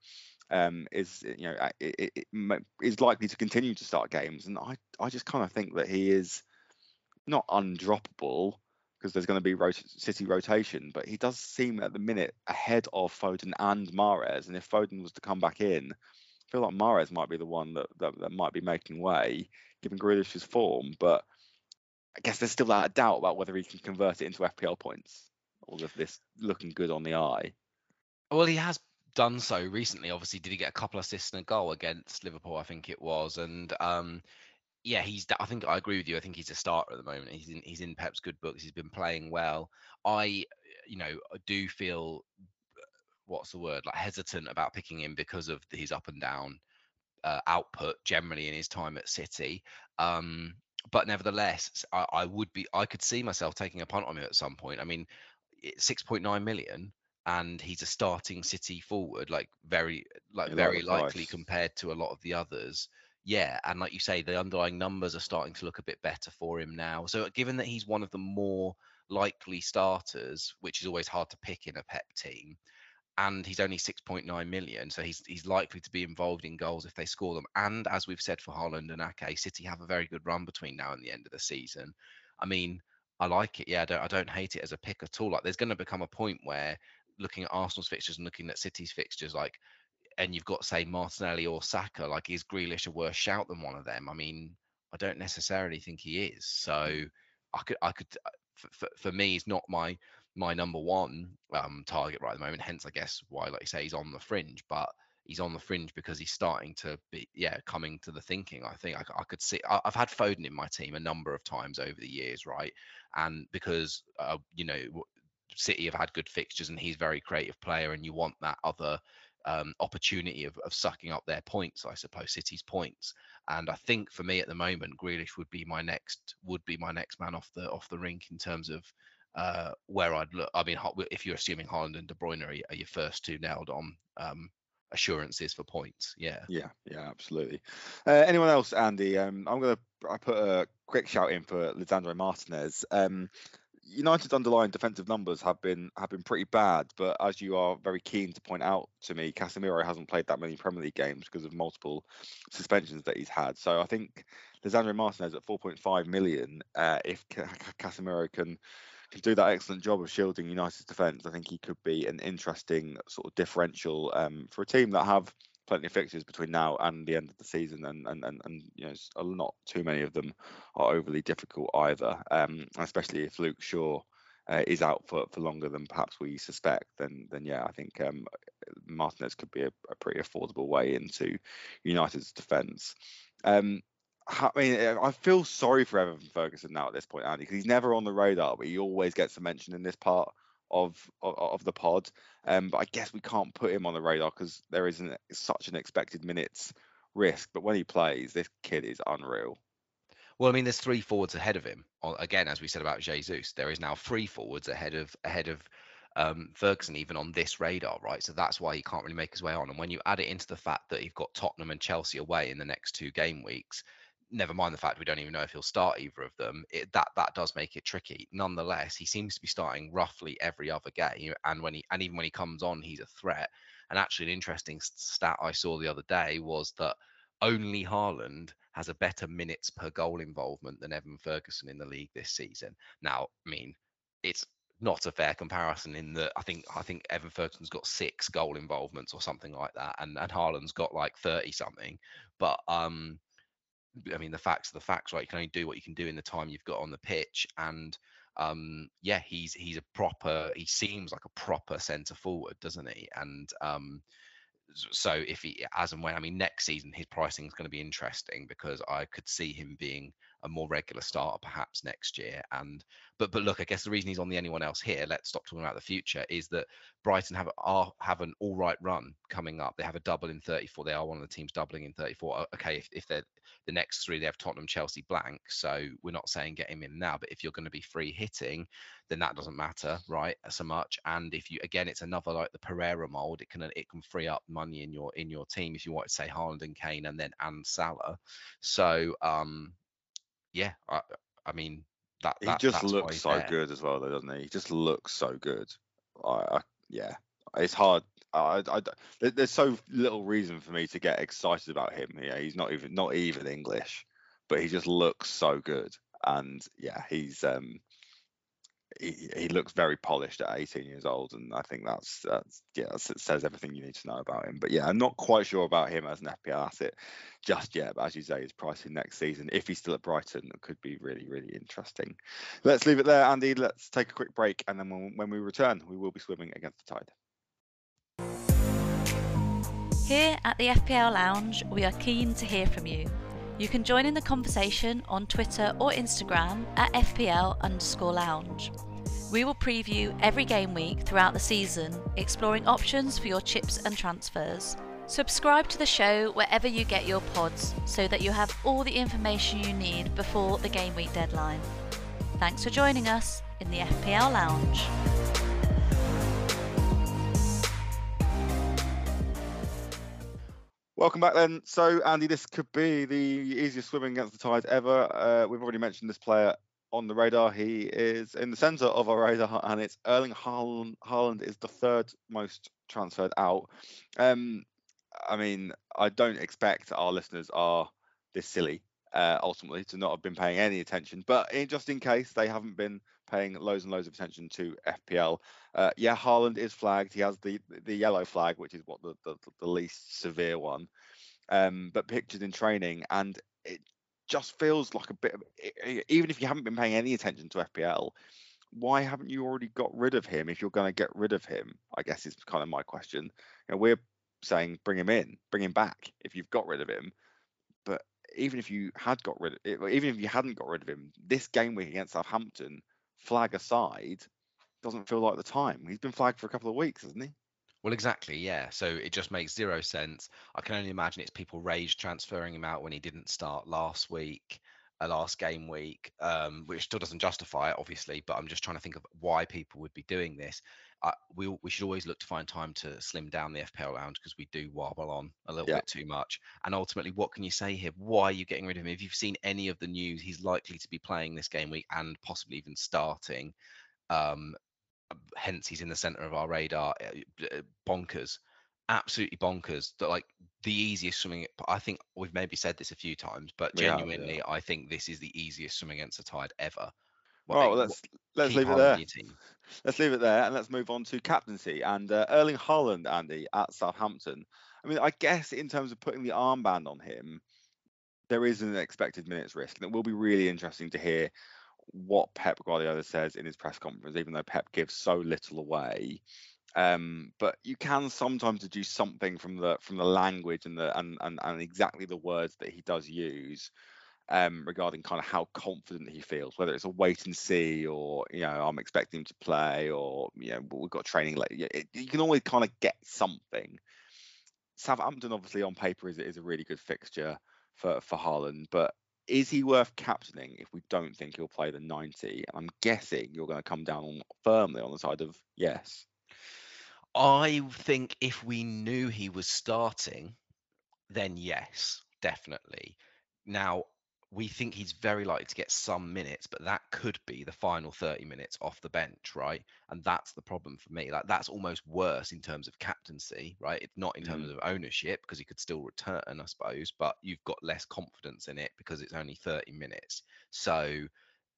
um, is you know it, it, it is likely to continue to start games, and I I just kind of think that he is not undroppable, because there's going to be rot- City rotation, but he does seem at the minute ahead of Foden and Mahrez. And if Foden was to come back in, I feel like Mahrez might be the one that, that, that might be making way, given Grealish's form. But I guess there's still that doubt about whether he can convert it into F P L points, all of this looking good on the eye. Well, he has done so recently. Obviously, did he get a couple assists and a goal against Liverpool, I think it was. And um yeah, he's. I think I agree with you. I think he's a starter at the moment. He's in. He's in Pep's good books. He's been playing well. I, you know, do feel, what's the word, like hesitant about picking him because of his up and down uh, output generally in his time at City. Um, but nevertheless, I, I would be. I could see myself taking a punt on him at some point. I mean, it's six point nine million. And he's a starting City forward, like very, like yeah, very likely price. Compared to a lot of the others. Yeah, and like you say, the underlying numbers are starting to look a bit better for him now. So given that he's one of the more likely starters, which is always hard to pick in a Pep team, and he's only six point nine million, so he's he's likely to be involved in goals if they score them. And as we've said for Haaland and Ake, City have a very good run between now and the end of the season. I mean, I like it. Yeah, I don't, I don't hate it as a pick at all. Like, there's going to become a point where looking at Arsenal's fixtures and looking at City's fixtures, like, and you've got, say, Martinelli or Saka, like, is Grealish a worse shout than one of them? I mean, I don't necessarily think he is. So I could, I could, for, for me, he's not my my number one um, target right at the moment. Hence, I guess why, like you say, he's on the fringe. But he's on the fringe because he's starting to be, yeah, coming to the thinking. I think I, I could see. I, I've had Foden in my team a number of times over the years, right? And because uh, you know, City have had good fixtures, and he's a very creative player, and you want that other Um, opportunity of, of sucking up their points, I suppose, City's points. And I think for me at the moment, Grealish would be my next would be my next man off the off the rink in terms of uh, where I'd look. I mean, if you're assuming Haaland and De Bruyne are, are your first two nailed on um, assurances for points, yeah, yeah, yeah, absolutely. Uh, anyone else, Andy? Um, I'm gonna I put a quick shout in for Lisandro Martinez. Um, United's underlying defensive numbers have been have been pretty bad, but as you are very keen to point out to me, Casemiro hasn't played that many Premier League games because of multiple suspensions that he's had. So I think Lisandro Martinez at four point five million, uh, if Casemiro can can do that excellent job of shielding United's defence, I think he could be an interesting sort of differential um, for a team that have plenty of fixtures between now and the end of the season, and and and, and you know, not too many of them are overly difficult either. Um, especially if Luke Shaw uh, is out for, for longer than perhaps we suspect, then then yeah, I think um, Martinez could be a, a pretty affordable way into United's defence. Um, I mean, I feel sorry for Evan Ferguson now at this point, Andy, because he's never on the radar, but he always gets a mention in this part Of, of of the pod, um, but I guess we can't put him on the radar because there isn't such an expected minutes risk. But when he plays, this kid is unreal. Well, I mean, there's three forwards ahead of him. Again, as we said about Jesus, there is now three forwards ahead of ahead of um, Ferguson, even on this radar, right? So that's why he can't really make his way on. And when you add it into the fact that you've got Tottenham and Chelsea away in the next two game weeks, never mind the fact we don't even know if he'll start either of them, it, that that does make it tricky. Nonetheless, he seems to be starting roughly every other game, and when he and even when he comes on, he's a threat. And actually, an interesting stat I saw the other day was that only Haaland has a better minutes per goal involvement than Evan Ferguson in the league this season. Now, I mean, it's not a fair comparison in that I think I think Evan Ferguson's got six goal involvements or something like that, and and Haaland's got like thirty something. But um, I mean, the facts are the facts, right? You can only do what you can do in the time you've got on the pitch, and um, yeah, he's he's a proper. He seems like a proper centre forward, doesn't he? And um. So if he, as and when, I mean, next season, his pricing is going to be interesting because I could see him being a more regular starter perhaps next year. And but but look, I guess the reason he's on the anyone else here, let's stop talking about the future, is that Brighton have are have an all right run coming up. They have a double in thirty-four. They are one of the teams doubling in thirty-four. Okay, if, if they're the next three, they have Tottenham, Chelsea, blank. So we're not saying get him in now, but if you're going to be free hitting, then that doesn't matter, right, so much. And if you, again, it's another like the Pereira mold. It can it can free up money in your in your team if you want to say Haaland and Kane and then and Salah. So um. Yeah, I, I mean that. He that, just looks so there. good as well, though, doesn't he? He just looks so good. I, I yeah, it's hard. I, I, I, there's so little reason for me to get excited about him here. He's not even not even English, but he just looks so good. And yeah, he's um, he he looks very polished at eighteen years old, and I think that's that's yeah, that says everything you need to know about him. But yeah, I'm not quite sure about him as an F P L asset just yet, but as you say, his pricing next season, if he's still at Brighton, it could be really, really interesting. Let's leave it there, Andy. Let's take a quick break, and then when, when we return, we will be swimming against the tide. Here at the F P L Lounge, we are keen to hear from you. You can join in the conversation on Twitter or Instagram at F P L underscore lounge. We will preview every game week throughout the season, exploring options for your chips and transfers. Subscribe to the show wherever you get your pods so that you have all the information you need before the game week deadline. Thanks for joining us in the F P L Lounge. Welcome back then. So, Andy, this could be the easiest swimming against the tide ever. Uh, we've already mentioned this player on the radar. He is in the centre of our radar, and it's Erling Haaland. Haaland is the third most transferred out. Um, I mean, I don't expect our listeners are this silly, uh, ultimately, to not have been paying any attention. But in, just in case they haven't been paying loads and loads of attention to F P L, uh, yeah, Haaland is flagged. He has the the yellow flag, which is what the the, the least severe one. Um, but pictured in training, and it just feels like a bit of, even if you haven't been paying any attention to F P L, why haven't you already got rid of him? If you're going to get rid of him, I guess is kind of my question. And we're saying bring him in, bring him back if you've got rid of him. But even if you had got rid of it, even if you hadn't got rid of him, this game week against Southampton, flag aside, doesn't feel like the time. He's been flagged for a couple of weeks, hasn't he? Well, exactly, yeah. So it just makes zero sense. I can only imagine it's people rage transferring him out when he didn't start last week, uh, last game week, um, which still doesn't justify it, obviously, but I'm just trying to think of why people would be doing this. Uh, we we should always look to find time to slim down the F P L Lounge because we do wobble on a little yeah. bit too much. And ultimately, what can you say here? Why are you getting rid of him? If you've seen any of the news, he's likely to be playing this game week and possibly even starting. Um, hence, he's in the centre of our radar. Bonkers. Absolutely bonkers. That like the easiest swimming. I think we've maybe said this a few times, but yeah, genuinely, yeah. I think this is the easiest swimming against the tide ever. Well, right, well, let's let's leave it there. Let's leave it there, and let's move on to captaincy and uh, Erling Haaland, Andy, at Southampton. I mean, I guess in terms of putting the armband on him, there is an expected minutes risk, and it will be really interesting to hear what Pep Guardiola says in his press conference, even though Pep gives so little away. Um, but you can sometimes deduce something from the from the language and the and and, and exactly the words that he does use. Um, regarding kind of how confident he feels, whether it's a wait and see or, you know, I'm expecting him to play or, you know, we've got training later. It, you can always kind of get something. Southampton, obviously, on paper is, is a really good fixture for, for Haaland, but Is he worth captaining if we don't think he'll play the ninety? I'm guessing you're going to come down firmly on the side of yes. I think if we knew he was starting, then yes, definitely. Now, we think he's very likely to get some minutes, but that could be the final thirty minutes off the bench, right? And that's the problem for me. Like, that's almost worse in terms of captaincy, right? It's not in terms mm. of ownership, because he could still return, I suppose, but you've got less confidence in it because it's only thirty minutes. So,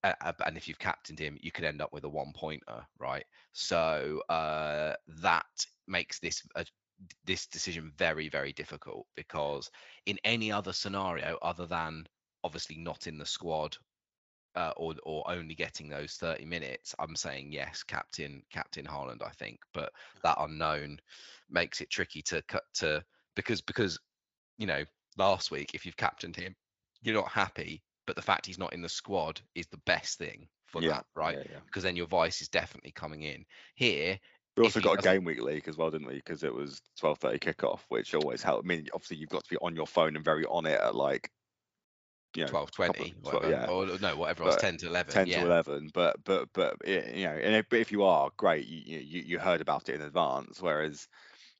uh, and if you've captained him, you could end up with a one pointer, right? So uh, that makes this a this decision very, very difficult, because in any other scenario other than obviously not in the squad uh, or or only getting those thirty minutes, I'm saying yes, captain Captain Haaland, I think. But that unknown makes it tricky to cut to, because because you know, last week if you've captained him, you're not happy, but the fact he's not in the squad is the best thing for yeah, that, right? Yeah, yeah. Because then your vice is definitely coming in here. We also got a game week league as well, didn't we? Because it was twelve thirty kickoff, which always helped. I mean, obviously you've got to be on your phone and very on it at like, you know, twelve twenty, whatever. Yeah. Or no, whatever else, ten to eleven. ten yeah. to eleven. But but but you know, and if, but if you are great, you you you heard about it in advance. Whereas,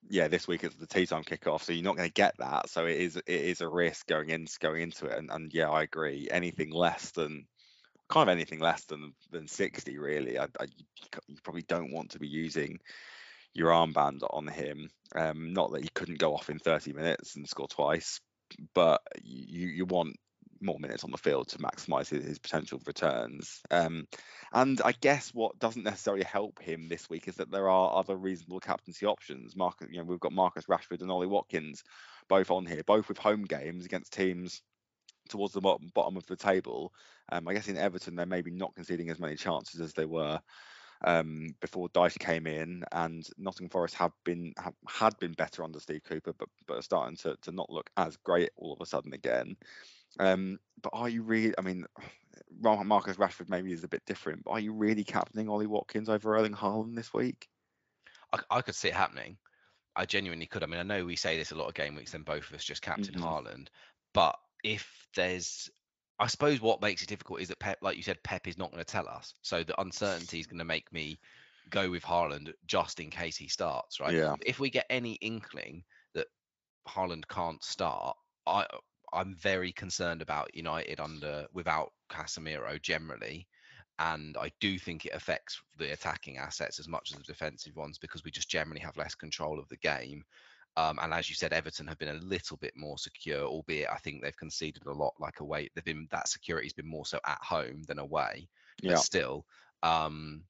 yeah, this week it's the tea time kickoff, so you're not going to get that. So it is it is a risk going in going into it. And and yeah, I agree. Anything less than. Kind of anything less than than sixty, really. I, I, you probably don't want to be using your armband on him. Um, not that he couldn't go off in thirty minutes and score twice, but you you want more minutes on the field to maximise his, his potential returns. Um, and I guess what doesn't necessarily help him this week is that there are other reasonable captaincy options. Marcus, you know, we've got Marcus Rashford and Ollie Watkins both on here, both with home games against teams towards the bottom, bottom of the table. Um, I guess in Everton, they're maybe not conceding as many chances as they were um, before Dyche came in, and Nottingham Forest have been have, had been better under Steve Cooper, but but are starting to to not look as great all of a sudden again. Um, but are you really? I mean, Marcus Rashford maybe is a bit different, but are you really captaining Ollie Watkins over Erling Haaland this week? I, I could see it happening. I genuinely could. I mean, I know we say this a lot of game weeks, then both of us just captain mm-hmm. Haaland, but if there's, I suppose what makes it difficult is that Pep, like you said, Pep is not going to tell us. So the uncertainty is going to make me go with Haaland just in case he starts, right? Yeah. If we get any inkling that Haaland can't start, I, I'm very concerned about United under without Casemiro generally. And I do think it affects the attacking assets as much as the defensive ones, because we just generally have less control of the game. Um, and as you said, Everton have been a little bit more secure, albeit I think they've conceded a lot. Like away, they've been that security's been more so at home than away. But yeah. Still, um,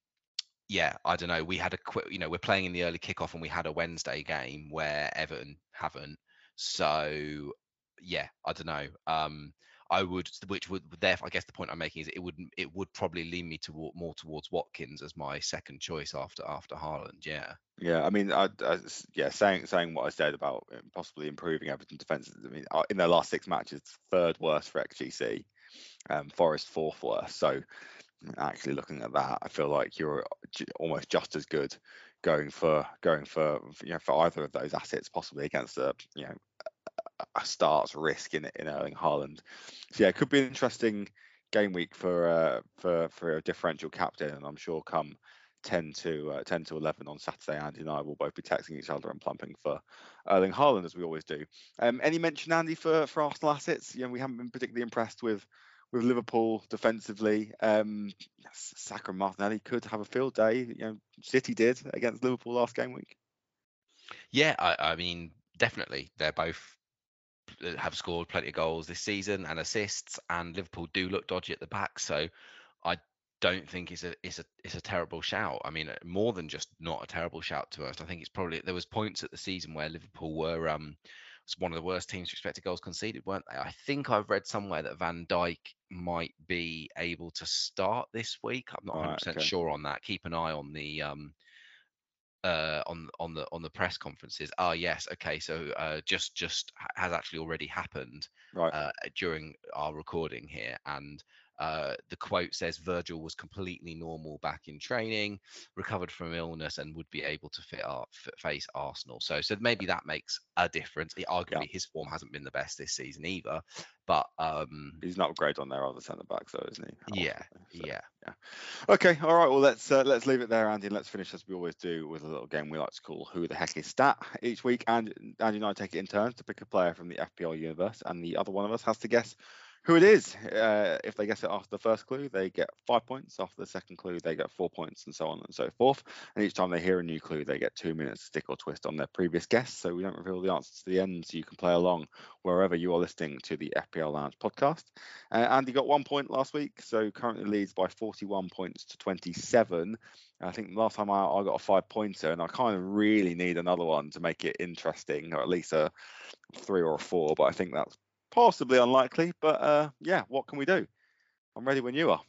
yeah, I don't know. We had a quick, you know, we're playing in the early kickoff, and we had a Wednesday game where Everton haven't. So yeah, I don't know. Um, I would, which would, therefore, I guess the point I'm making is it would, it would probably lean me to more towards Watkins as my second choice after after Haaland. Yeah. Yeah, I mean, I, I, yeah, saying saying what I said about possibly improving Everton defence. I mean, in their last six matches, third worst for X G C, um, Forest fourth worst. So actually, looking at that, I feel like you're almost just as good going for going for you know for either of those assets, possibly against a you know. a starts risk in in Erling Haaland. So yeah, it could be an interesting game week for uh, for for a differential captain, and I'm sure come ten to eleven on Saturday, Andy and I will both be texting each other and plumping for Erling Haaland as we always do. Um, any mention, Andy, for for Arsenal assets? You know, we haven't been particularly impressed with with Liverpool defensively. Um, Saka and Martinelli could have a field day. You know, City did against Liverpool last game week. Yeah, I, I mean, definitely they're both. Have scored plenty of goals this season and assists, and Liverpool do look dodgy at the back, so I don't think it's a it's a it's a terrible shout. I mean, more than just not a terrible shout to us. I think it's probably there was points at the season where Liverpool were um one of the worst teams for expected goals conceded, weren't they? I think I've read somewhere that Van Dijk might be able to start this week. I'm not one hundred percent right, okay. sure on that. Keep an eye on the um. Uh, on on the on the press conferences. Ah, yes, okay. So uh, just just has actually already happened right. uh, during our recording here, and Uh, the quote says Virgil was completely normal back in training, recovered from illness, and would be able to fit our, face Arsenal. So, so maybe that makes a difference. Arguably, yeah. his form hasn't been the best this season either. But um, he's not great on their other centre backs, though, isn't he? Yeah, so, yeah, yeah. Okay, all right. Well, let's uh, let's leave it there, Andy, and let's finish as we always do with a little game we like to call "Who the Heck Is Stat?" Each week, and Andy and I take it in turns to pick a player from the F P L universe, and the other one of us has to guess who it is. Uh, if they guess it after the first clue, they get five points. After the second clue, they get four points, and so on and so forth. And each time they hear a new clue, they get two minutes to stick or twist on their previous guess. So we don't reveal the answer to the end, so you can play along wherever you are listening to the F P L Lounge podcast. Uh, Andy got one point last week, so currently leads by forty-one points to twenty-seven. I think last time I, I got a five-pointer, and I kind of really need another one to make it interesting, or at least a three or a four, but I think that's possibly unlikely, but uh, yeah, what can we do? I'm ready when you are.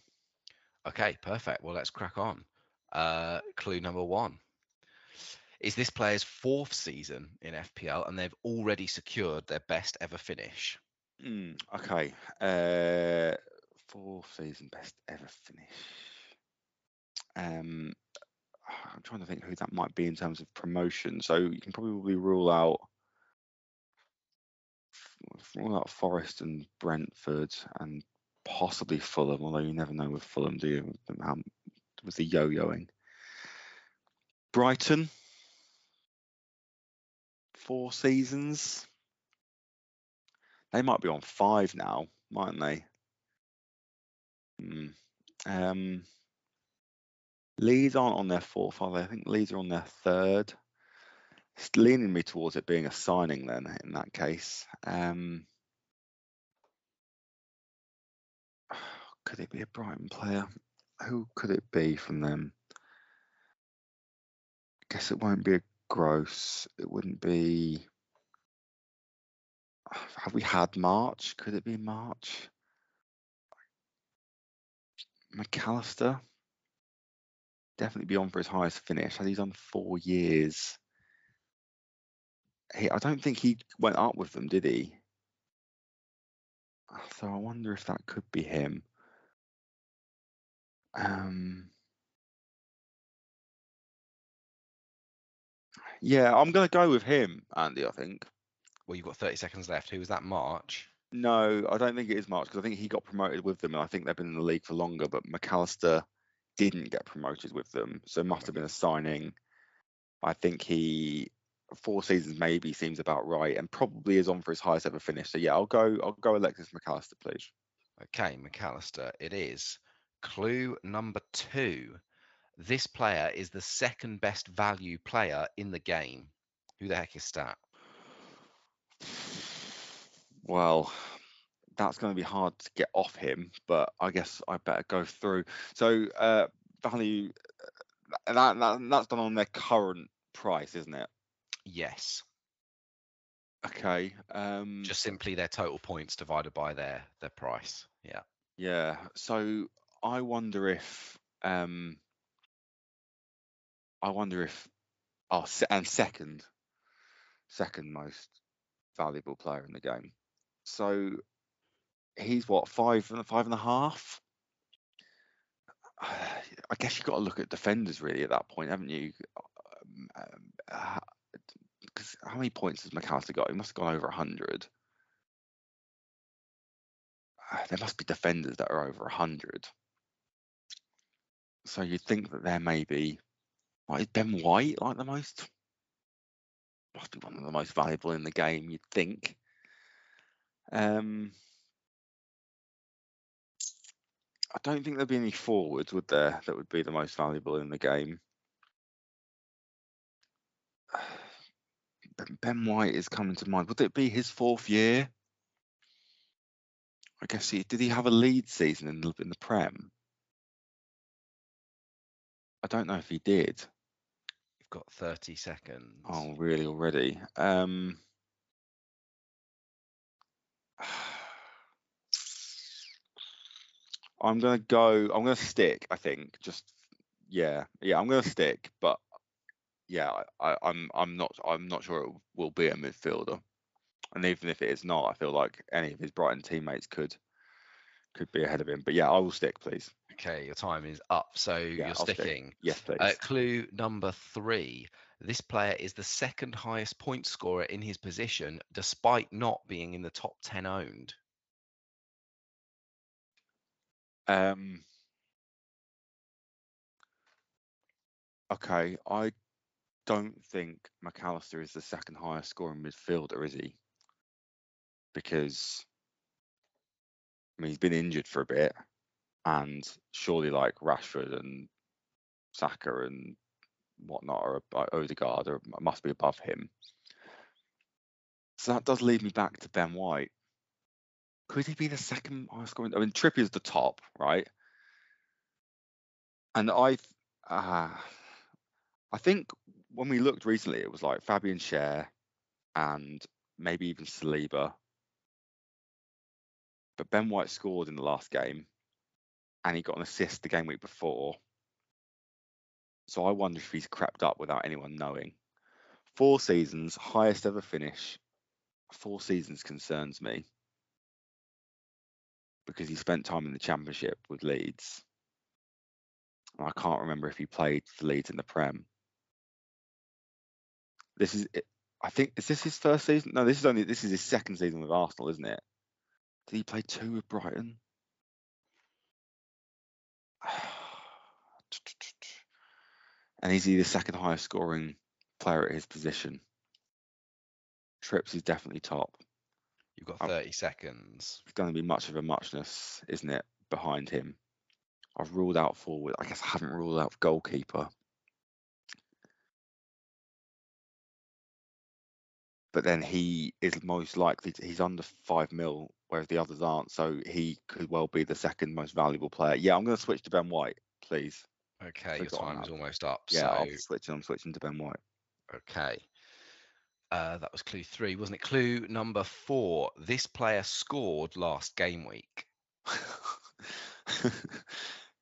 Okay, perfect. Well, let's crack on. Uh, clue number one is this player's fourth season in F P L, and they've already secured their best ever finish. Mm, okay, uh, fourth season, best ever finish. Um, I'm trying to think who that might be in terms of promotion. So you can probably rule out. All out Forest and Brentford and possibly Fulham, although you never know with Fulham, do you? Um, with the yo-yoing. Brighton. Four seasons. They might be on five now, mightn't they? Hmm. Um, Leeds aren't on their fourth, are they? I think Leeds are on their third. It's leaning me towards it being a signing then in that case. Um, could it be a Brighton player? Who could it be from them? I guess it won't be a Gross. It wouldn't be... Have we had March? Could it be March? McAllister? Definitely be on for his highest finish. He's done four years. He, I don't think he went up with them, did he? So I wonder if that could be him. Um, yeah, I'm going to go with him, Andy, I think. Well, you've got thirty seconds left. Who was that, March? No, I don't think it is March, because I think he got promoted with them, and I think they've been in the league for longer, but McAllister didn't get promoted with them, so it must have been a signing. I think he... Four seasons maybe seems about right, and probably is on for his highest ever finish. So yeah, I'll go. I'll go Alexis McAllister, please. Okay, McAllister. It is clue number two. This player is the second best value player in the game. Who the heck is Stat? Well, that's going to be hard to get off him, but I guess I better go through. So uh, value that, that that's done on their current price, isn't it? Yes. Okay. Um, Just simply their total points divided by their their price. Yeah. Yeah. So I wonder if um, I wonder if oh, and second, second most valuable player in the game. So he's what five and five and a half. I guess you've got to look at defenders really at that point, haven't you? Um, uh, Because how many points has McAllister got? He must have gone over one hundred. Uh, there must be defenders that are over one hundred. So you'd think that there may be... Like, is Ben White like the most? Must be one of the most valuable in the game, you'd think. Um, I don't think there'd be any forwards, would there, that would be the most valuable in the game. Ben White is coming to mind. Would it be his fourth year? I guess he did. He have a Leeds season in the, in the Prem. I don't know if he did. You've got thirty seconds. Oh, really? Already? Um, I'm gonna go. I'm gonna stick. I think. Just yeah, yeah. I'm gonna stick, but. Yeah, I, I'm. I'm not. I'm not sure it will be a midfielder, and even if it is not, I feel like any of his Brighton teammates could could be ahead of him. But yeah, I will stick, please. Okay, your time is up, so yeah, you're I'll sticking. Stick. Yes, please. Uh, clue number three. This player is the second highest point scorer in his position, despite not being in the top ten owned. Um. Okay, I don't think McAllister is the second highest scoring midfielder, is he? Because, I mean, he's been injured for a bit, and surely like Rashford and Saka and whatnot, or like Odegaard, or must be above him. So that does lead me back to Ben White. Could he be the second highest scoring? I mean, Trippier's the top, right? And I, uh, I think when we looked recently, it was like Fabian Schär and maybe even Saliba. But Ben White scored in the last game, and he got an assist the game week before. So I wonder if he's crept up without anyone knowing. Four seasons, highest ever finish. Four seasons concerns me, because he spent time in the Championship with Leeds. And I can't remember if he played for Leeds in the Prem. This is, I think, is this his first season? No, this is only this is his second season with Arsenal, isn't it? Did he play two with Brighton? And is he the second highest scoring player at his position? Trips is definitely top. You've got thirty I'm, seconds. It's going to be much of a muchness, isn't it, behind him? I've ruled out forward. I guess I haven't ruled out goalkeeper. But then he is most likely to, he's under five mil, whereas the others aren't. So he could well be the second most valuable player. Yeah, I'm going to switch to Ben White, please. Okay, your time is almost up. Yeah, so I'm switching. I'm switching to Ben White. Okay. Uh, that was clue three, wasn't it? Clue number four. This player scored last game week.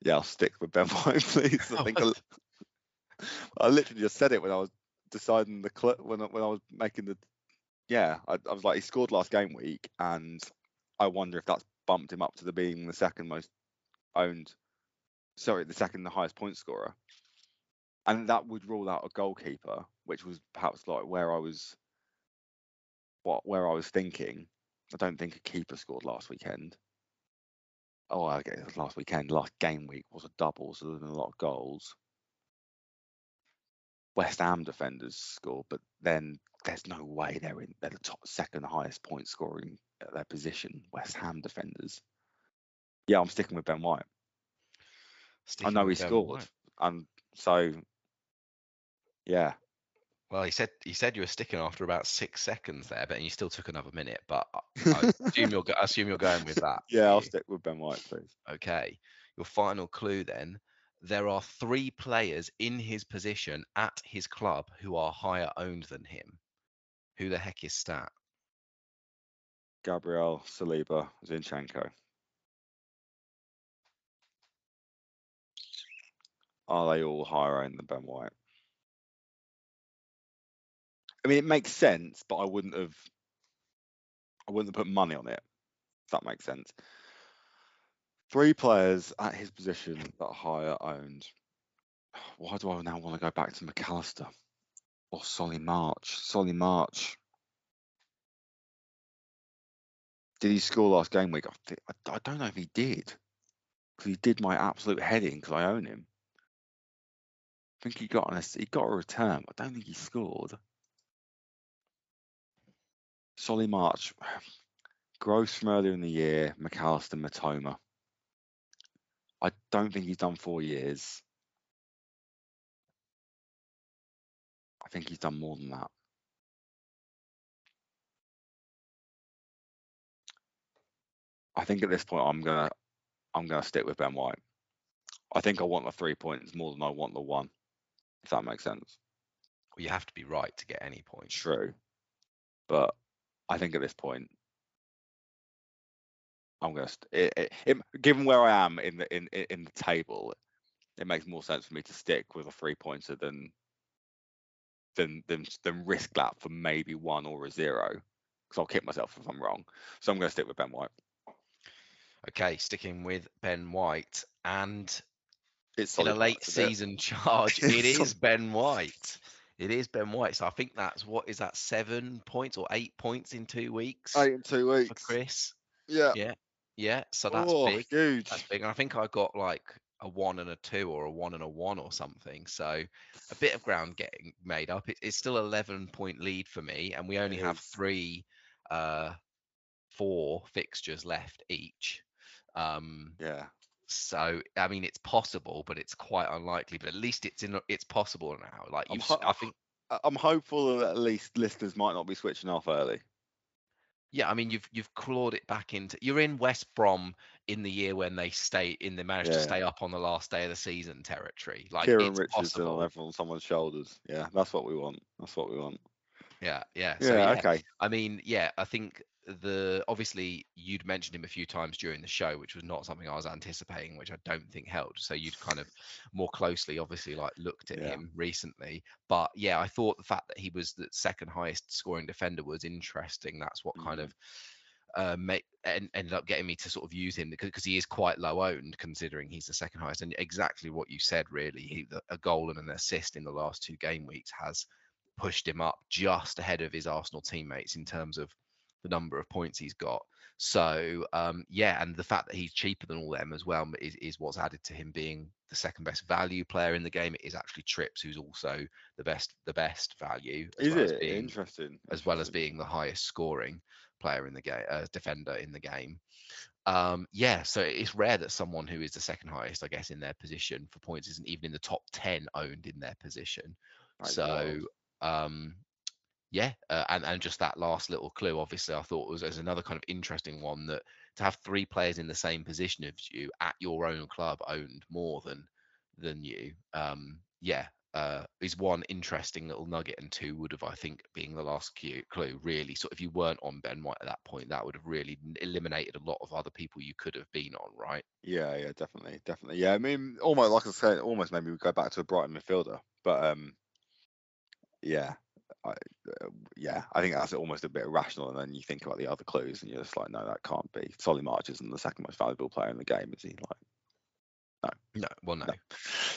Yeah, I'll stick with Ben White, please. I think I, I literally just said it when I was deciding the clip, when I, when I was making the. Yeah, I, I was like, he scored last game week, and I wonder if that's bumped him up to the being the second most owned, sorry, the second the highest point scorer, and that would rule out a goalkeeper, which was perhaps like where I was, what where I was thinking. I don't think a keeper scored last weekend. Oh, I guess last weekend, last game week was a double, so there wasn't a lot of goals. West Ham defenders score, but then there's no way they're in they're the top second highest point scoring at their position. West Ham defenders. Yeah, I'm sticking with Ben White. Sticking I know he Ben scored, White. and so yeah. Well, he said he said you were sticking after about six seconds there, but you still took another minute. But I assume you're I assume you're going with that. Yeah, I'll stick with Ben White, please. Okay, your final clue then. There are three players in his position at his club who are higher owned than him. Who the heck is Stat? Gabriel, Saliba, Zinchenko. Are they all higher owned than Ben White? I mean, it makes sense, but I wouldn't have. I wouldn't have put money on it. If that makes sense. Three players at his position that are higher owned. Why do I now want to go back to McAllister or Solly March? Solly March. Did he score last game week? I don't know if he did, because he did my absolute head in because I own him. I think he got an he got a return. I don't think he scored. Solly March, Gross from earlier in the year, McAllister, Matoma. I don't think he's done four years. I think he's done more than that. I think at this point I'm gonna I'm gonna stick with Ben White. I think I want the three points more than I want the one, if that makes sense. Well, you have to be right to get any points. True, but I think at this point, I'm going to, given where I am in the in in the table, it makes more sense for me to stick with a three pointer than than than than risk that for maybe one or a zero, because I'll kick myself if I'm wrong. So I'm going to stick with Ben White. Okay, sticking with Ben White, and it's in a late season charge, it is Ben White. It is Ben White. So I think that's, what is that, seven points or eight points in two weeks? Eight in two weeks. For Chris. Yeah. Yeah. Yeah. So that's oh, big. Huge. That's big. And I think I got like a one and a two or a one and a one or something. So a bit of ground getting made up. It, it's still eleven point lead for me. And we only have three, uh, four fixtures left each. Um, yeah. So I mean, it's possible, but it's quite unlikely. But at least it's in, it's possible now. Like you, ho- I think I'm hopeful that at least listeners might not be switching off early. Yeah, I mean, you've you've clawed it back into. You're in West Brom in the year when they stay in. They managed yeah. to stay up on the last day of the season territory. Like Kieran Richardson on everyone's someone's shoulders. Yeah, that's what we want. That's what we want. Yeah, yeah. So, yeah, yeah. Okay. I mean, yeah, I think. The obviously you'd mentioned him a few times during the show, which was not something I was anticipating, which I don't think helped. So you'd kind of more closely, obviously, like looked at yeah. him recently. But yeah, I thought the fact that he was the second highest scoring defender was interesting. That's what mm-hmm. kind of uh, made, en- ended up getting me to sort of use him, because, because he is quite low owned considering he's the second highest. And exactly what you said, really, he, the, a goal and an assist in the last two game weeks has pushed him up just ahead of his Arsenal teammates in terms of the number of points he's got. So um, yeah, and the fact that he's cheaper than all them as well is, is what's added to him being the second best value player in the game. It is actually Trips who's also the best the best value. As is well it as being, interesting? As well as being the highest scoring player in the game, uh, defender in the game. Um, yeah, so it's rare that someone who is the second highest, I guess, in their position for points isn't even in the top ten owned in their position. Right, so. Um, Yeah, uh, and, and just that last little clue, obviously, I thought was, was another kind of interesting one, that to have three players in the same position as you at your own club owned more than than you, um, yeah, uh, is one interesting little nugget, and two would have, I think, being the last clue, really. So if you weren't on Ben White at that point, that would have really eliminated a lot of other people you could have been on, right? Yeah, yeah, definitely, definitely. Yeah, I mean, almost like I said, almost maybe we go back to a Brighton midfielder, but um, yeah. I, uh, yeah, I think that's almost a bit irrational. And then you think about the other clues, and you're just like, no, that can't be. Solly March isn't the second most valuable player in the game, is he? Like, no, no, well, no. no.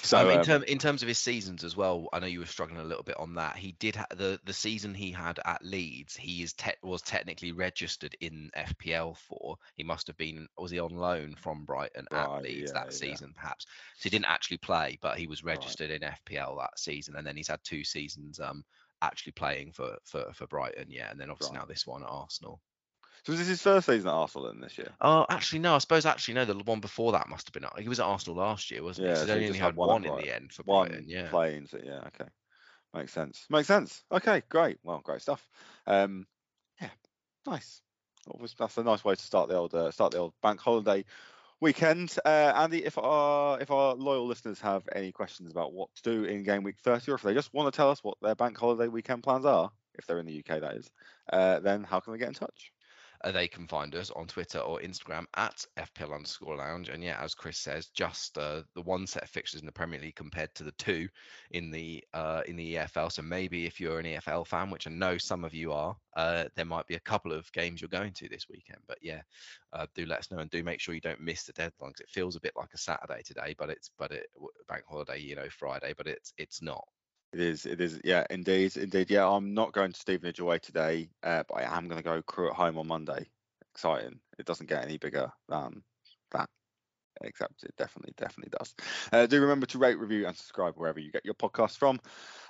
So um, in, term, in terms of his seasons as well, I know you were struggling a little bit on that. He did ha- the the season he had at Leeds. He is te- was technically registered in F P L for. He must have been. Was he on loan from Brighton at right, Leeds yeah, that season, yeah. perhaps? So he didn't actually play, but he was registered right. in F P L that season, and then he's had two seasons. Um. Actually playing for, for, for Brighton, yeah, and then obviously right. now this one at Arsenal. So was this his first season at Arsenal then this year? Oh, uh, actually no, I suppose actually no, the one before that must have been. He was at Arsenal last year, wasn't yeah, he? So, so he only just had, had one, one in Brighton. The end for one Brighton, yeah. Playing, so yeah, okay, makes sense, makes sense. Okay, great, well, great stuff. Um, yeah, nice. That's a nice way to start the old uh, start the old bank holiday weekend. Uh, Andy, if our if our loyal listeners have any questions about what to do in game week thirty, or if they just want to tell us what their bank holiday weekend plans are, if they're in the U K, that is, uh, then how can they get in touch? Uh, they can find us on Twitter or Instagram at F P L underscore lounge. And yeah, as Chris says, just uh, the one set of fixtures in the Premier League compared to the two in the uh, in the E F L. So maybe if you're an E F L fan, which I know some of you are, uh, there might be a couple of games you're going to this weekend. But yeah, uh, do let us know, and do make sure you don't miss the deadline, because it feels a bit like a Saturday today, but it's but it bank holiday, you know, Friday, but it's it's not. It is, it is, yeah, indeed, indeed, yeah. I'm not going to Stevenage away today, uh, but I am going to go crew at home on Monday. Exciting. It doesn't get any bigger than that, except it definitely, definitely does. Uh, do remember to rate, review, and subscribe wherever you get your podcasts from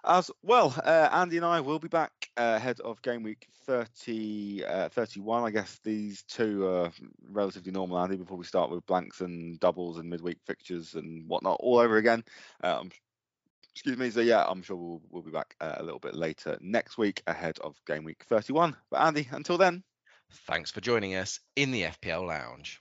as well. Uh, Andy and I will be back uh, ahead of game week thirty, uh, thirty-one. I guess these two are relatively normal, Andy, before we start with blanks and doubles and midweek fixtures and whatnot all over again. Uh, I'm Excuse me. So, yeah, I'm sure we'll, we'll be back uh, a little bit later next week ahead of game week thirty-one. But Andy, until then, thanks for joining us in the F P L Lounge.